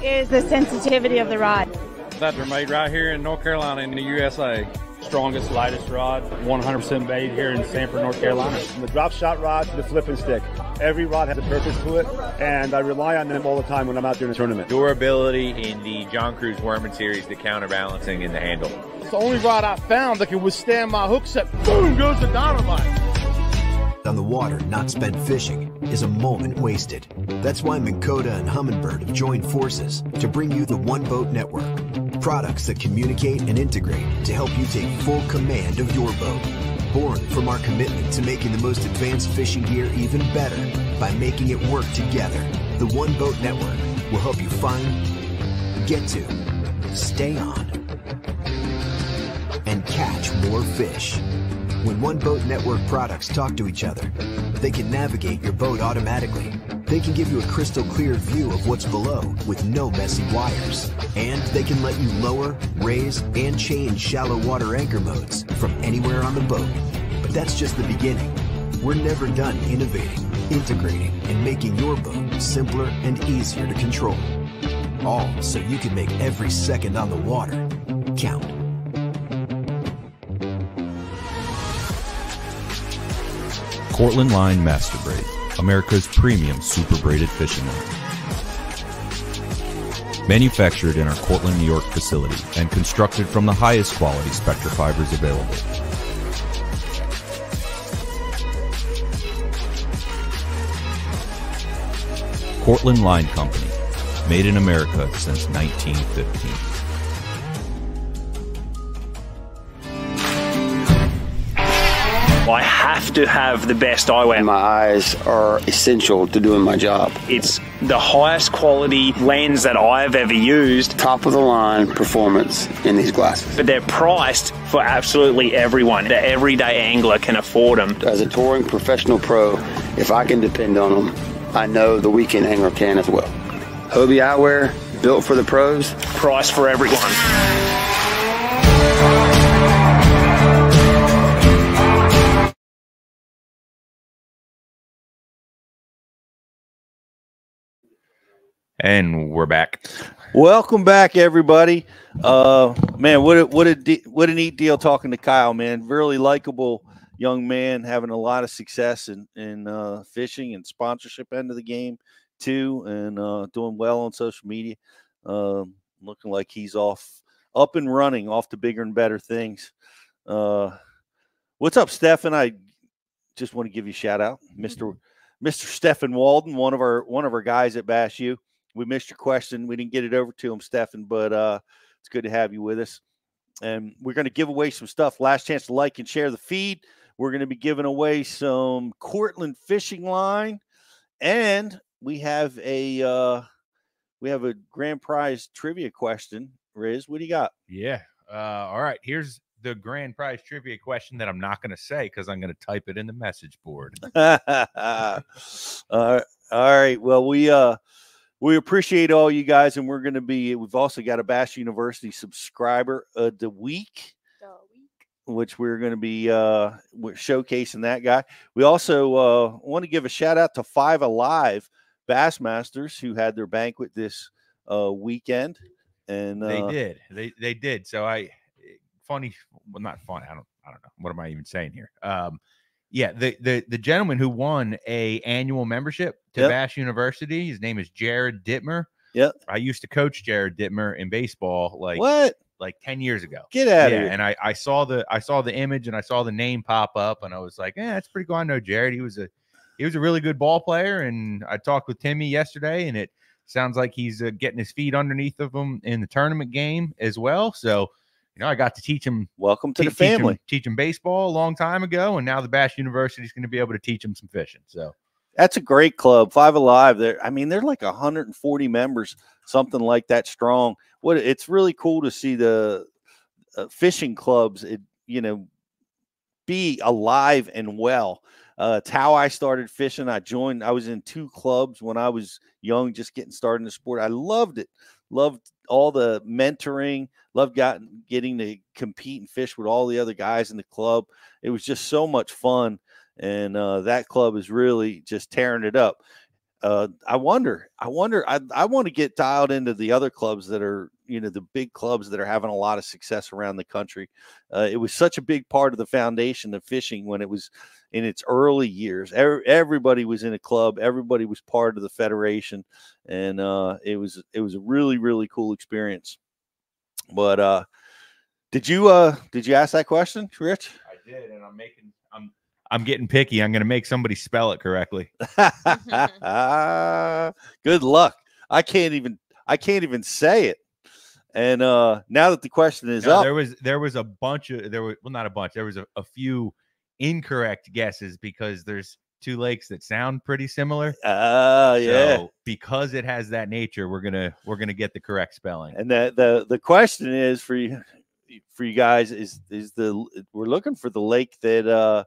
Is the sensitivity of the rod. That they're made right here in North Carolina in the U S A. Strongest, lightest rod, one hundred percent bait here in Sanford, North Carolina. From the drop shot rod to the flipping stick, every rod has a purpose to it, and I rely on them all the time when I'm out there in a tournament. Durability in the John Cruz Worming series, the counterbalancing in the handle. It's the only rod I found that can withstand my hook set. Boom, goes the dynamite. On the water, not spent fishing is a moment wasted. That's why Minkota and Humminbird have joined forces to bring you the One Boat Network. Products that communicate and integrate to help you take full command of your boat. Born from our commitment to making the most advanced fishing gear even better by making it work together, the One Boat Network will help you find, get to, stay on, and catch more fish. When One Boat Network products talk to each other, they can navigate your boat automatically. They can give you a crystal clear view of what's below with no messy wires. And they can let you lower, raise, and change shallow water anchor modes from anywhere on the boat. But that's just the beginning. We're never done innovating, integrating, and making your boat simpler and easier to control. All so you can make every second on the water count. Cortland Line Master Braid, America's premium super braided fishing line. Manufactured in our Cortland, New York facility and constructed from the highest quality Spectra fibers available. Cortland Line Company, made in America since nineteen fifteen. I have to have the best eyewear. My eyes are essential to doing my job. It's the highest quality lens that I've ever used. Top of the line performance in these glasses. But they're priced for absolutely everyone. The everyday angler can afford them. As a touring professional pro, if I can depend on them, I know the weekend angler can as well. Hobie Eyewear, built for the pros. Priced for everyone. And we're back. Welcome back, everybody. Uh, man, what a, what a what a neat deal talking to Kyle, man. Really likable young man, having a lot of success in in uh, fishing and sponsorship end of the game too, and uh, doing well on social media. Uh, looking like he's off, up and running, off to bigger and better things. Uh, what's up, Stefan? I just want to give you a shout out, Mister Mister Stefan Walden, one of our one of our guys at Bass U. We missed your question. We didn't get it over to him, Stefan, but uh, it's good to have you with us. And we're going to give away some stuff. Last chance to like and share the feed. We're going to be giving away some Cortland fishing line, and we have a uh, we have a grand prize trivia question. Riz, what do you got? Yeah. Uh, all right. Here's the grand prize trivia question that I'm not going to say because I'm going to type it in the message board. uh, all right. Well, we. Uh, We appreciate all you guys, and we're going to be – we've also got a Bass University subscriber of the week, the week. which we're going to be uh, we're showcasing that guy. We also uh, want to give a shout-out to Five Alive Bassmasters, who had their banquet this uh, weekend. And uh, They did. They they did. So I – funny – well, not funny. I don't I don't know. What am I even saying here? Um, yeah, the, the, the gentleman who won a annual membership to yep. Bass University. His name is Jared Dittmer. Yep. I used to coach Jared Dittmer in baseball like what? like ten years ago. Get out yeah, of here. And I, I saw the I saw the image and I saw the name pop up and I was like, yeah, that's pretty cool. I know Jared. He was a he was a really good ball player. And I talked with Timmy yesterday, and it sounds like he's uh, getting his feet underneath of him in the tournament game as well. So you know, I got to teach him. Welcome to te the family. Teach him, teach him baseball a long time ago, and now the Bass University is going to be able to teach him some fishing. So That's a great club. Five Alive. They're, I mean, they're like one hundred forty members, something like that strong. What it's really cool to see the uh, fishing clubs, it, you know, be alive and well. Uh, it's how I started fishing. I joined, I was in two clubs when I was young, just getting started in the sport. I loved it. Loved all the mentoring, loved gotten, getting to compete and fish with all the other guys in the club. It was just so much fun. And uh, that club is really just tearing it up. Uh, I wonder, I wonder, I, I want to get dialed into the other clubs that are, you know, the big clubs that are having a lot of success around the country. Uh, it was such a big part of the foundation of fishing when it was in its early years. Every, everybody was in a club. Everybody was part of the federation. And uh, it was, it was a really, really cool experience. But uh, did you, uh, did you ask that question, Rich? I did. And I'm making, I'm, I'm getting picky. I'm going to make somebody spell it correctly. Good luck. I can't even, I can't even say it. And uh, now that the question is no, up, there was, there was a bunch of, there was, well, not a bunch. There was a, a few incorrect guesses because there's two lakes that sound pretty similar. Oh, uh, yeah. So because it has that nature, we're going to, we're going to get the correct spelling. And the, the, the question is for you, for you guys is, is the, we're looking for the lake that, uh,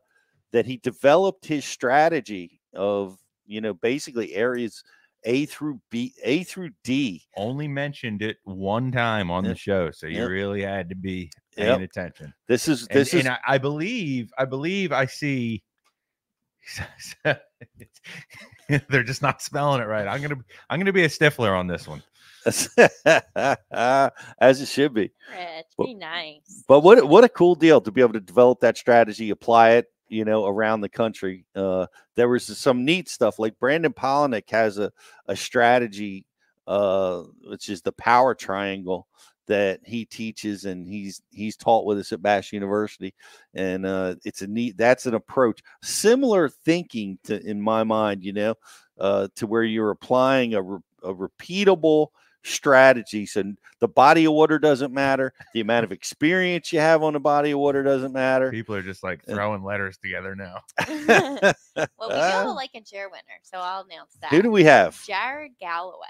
that he developed his strategy of, you know, basically areas A through B, A through D. Only mentioned it one time on yep. the show, so you yep. really had to be paying yep. attention. This is this and, is, and I, I believe, I believe, I see. They're just not spelling it right. I'm gonna, I'm gonna be a stiffler on this one, as it should be. Rich, be nice. But what, what a cool deal to be able to develop that strategy, apply it, you know, around the country. Uh, there was some neat stuff like Brandon Polinick has a, a strategy, uh, which is the power triangle that he teaches. And he's, he's taught with us at Bash University. And, uh, it's a neat, that's an approach similar thinking to, in my mind, you know, uh, to where you're applying a, re a repeatable strategy. So the body of water doesn't matter. The amount of experience you have on the body of water doesn't matter. People are just like throwing uh, letters together now. Well, we have a like a chair winner, so I'll announce that. Who do we have? Jared Galloway.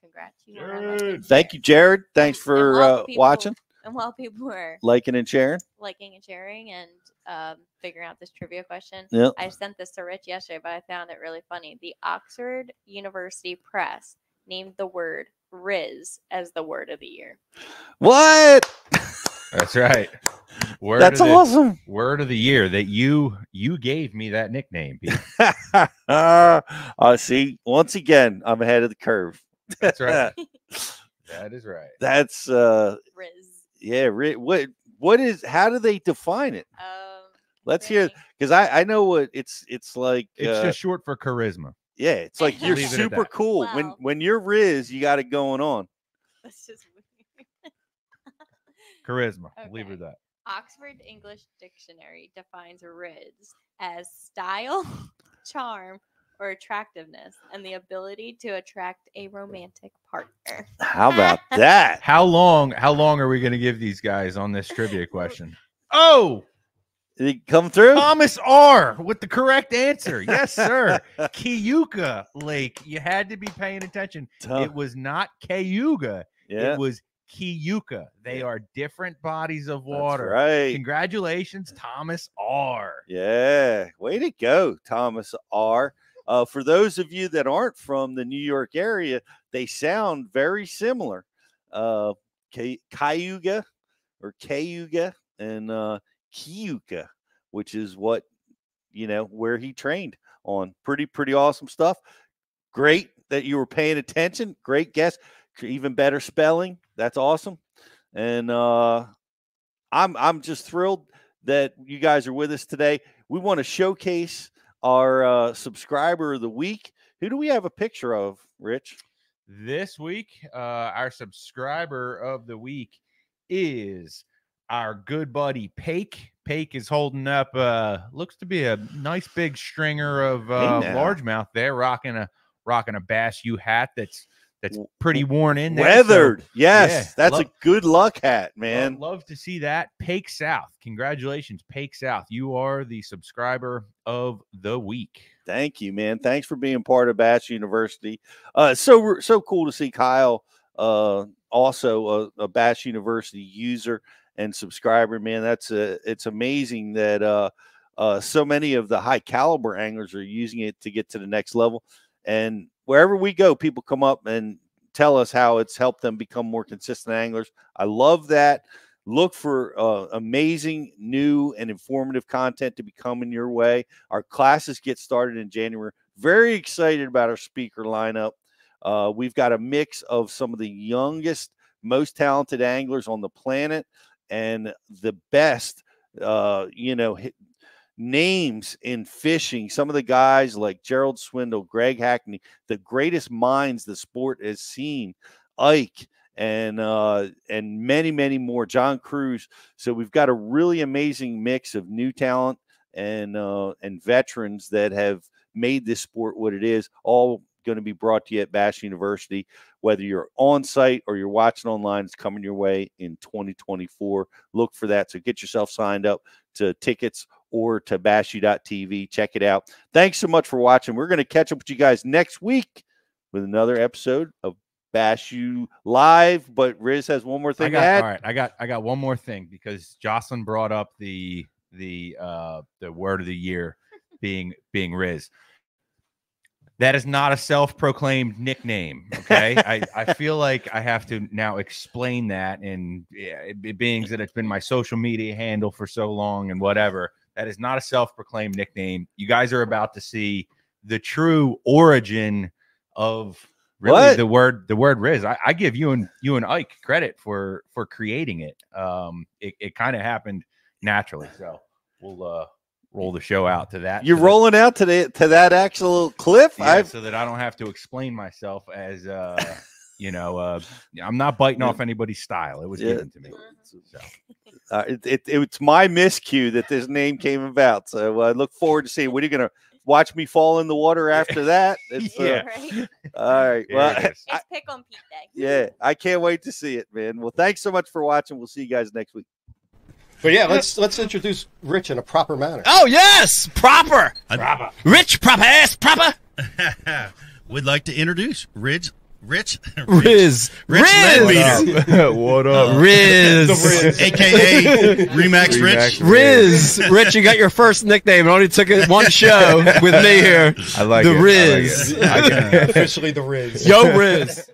Congrats. You Jared. Thank you, Jared. Thanks for uh, people, watching. And while people are liking and sharing, liking and sharing, and um, figuring out this trivia question, yep. I sent this to Rich yesterday, but I found it really funny. The Oxford University Press named the word Riz as the word of the year. What? That's right. Word That's of the, awesome. Word of the year that you you gave me that nickname. uh, uh, see, once again, I'm ahead of the curve. That's right. That is right. That's uh, Riz. Yeah. Riz, what? What is? How do they define it? Um, Let's they, hear, because I I know what it's. It's like it's uh, just short for charisma. Yeah, it's like you're super cool. Wow. When when you're Riz, you got it going on. That's just weird. Charisma. Okay. Leave it at that. Oxford English Dictionary defines Riz as style, charm, or attractiveness, and the ability to attract a romantic partner. How about that? How long? How long are we going to give these guys on this trivia question? Oh. Did it come through? Thomas R. with the correct answer. Yes, sir. Cayuga Lake. You had to be paying attention. Tough. It was not Cayuga. Yeah. It was Cayuga. They are different bodies of water. That's right. Congratulations, Thomas R. Yeah. Way to go, Thomas R. Uh, for those of you that aren't from the New York area, they sound very similar. Uh, Cay Cayuga or Cayuga and uh, Cayuga, which is what, you know, where he trained on. Pretty, pretty awesome stuff. Great that you were paying attention. Great guess. Even better spelling. That's awesome. And uh, I'm, I'm just thrilled that you guys are with us today. We want to showcase our uh, subscriber of the week. Who do we have a picture of, Rich? This week, uh, our subscriber of the week is our good buddy Pake. Pake is holding up, uh, looks to be a nice big stringer of uh, hey largemouth there, rocking a rocking a Bass U hat that's that's pretty worn in there. Weathered. So, yes. Yeah, that's love, a good luck hat, man. Love, love to see that. Paik South. Congratulations, Paik South. You are the subscriber of the week. Thank you, man. Thanks for being part of Bass University. Uh, so, so cool to see Kyle, uh, also a, a Bass University user and subscriber, man. That's a, it's amazing that uh, uh, so many of the high caliber anglers are using it to get to the next level. And wherever we go, people come up and tell us how it's helped them become more consistent anglers. I love that. Look for uh, amazing, new, and informative content to be coming your way. Our classes get started in January. Very excited about our speaker lineup. Uh, we've got a mix of some of the youngest, most talented anglers on the planet and the best, uh, you know, hit names in fishing. Some of the guys like Gerald Swindle, Greg Hackney, the greatest minds the sport has seen, Ike, and uh and many many more, John Cruz. So we've got a really amazing mix of new talent and uh and veterans that have made this sport what it is, all going to be brought to you at Bass University. Whether you're on site or you're watching online, it's coming your way in twenty twenty-four. Look for that. So get yourself signed up to tickets or to bass u dot t v. Check it out. Thanks so much for watching. We're going to catch up with you guys next week with another episode of Bass U Live. But Riz has one more thing I got, to add. All right, I got I got one more thing, because Jocelyn brought up the the uh the word of the year being being Riz. That is not a self-proclaimed nickname, okay? I, I feel like I have to now explain that, and yeah, it, it being that it's been my social media handle for so long and whatever, that is not a self-proclaimed nickname. You guys are about to see the true origin of really what? the word the word Riz. I, I give you and you and Ike credit for for creating it. Um, it, it kind of happened naturally, so we'll uh roll the show out to that. You're to rolling the, out to the to that actual cliff, yeah, so that I don't have to explain myself as uh you know uh I'm not biting off anybody's style. It was yeah. given to me, so uh, it, it, it's my miscue that this name came about. So I uh, look forward to seeing. What are you gonna watch me fall in the water after that? It's, uh, yeah. Right. All right. Well, it it's I, pick on Pete Day. Yeah, I can't wait to see it, man. Well, thanks so much for watching. We'll see you guys next week. But yeah, let's let's introduce Rich in a proper manner. Oh yes, proper, proper. Rich, proper ass, proper. We'd like to introduce Rich, Rich, Riz, Rich, Riz. What up, what up? Riz, Riz. A K A Remax, Remax Rich, Riz. Rich, you got your first nickname. It only took one show with me here. I like the it. Riz, I like it. I like it. Officially the Riz. Yo, Riz.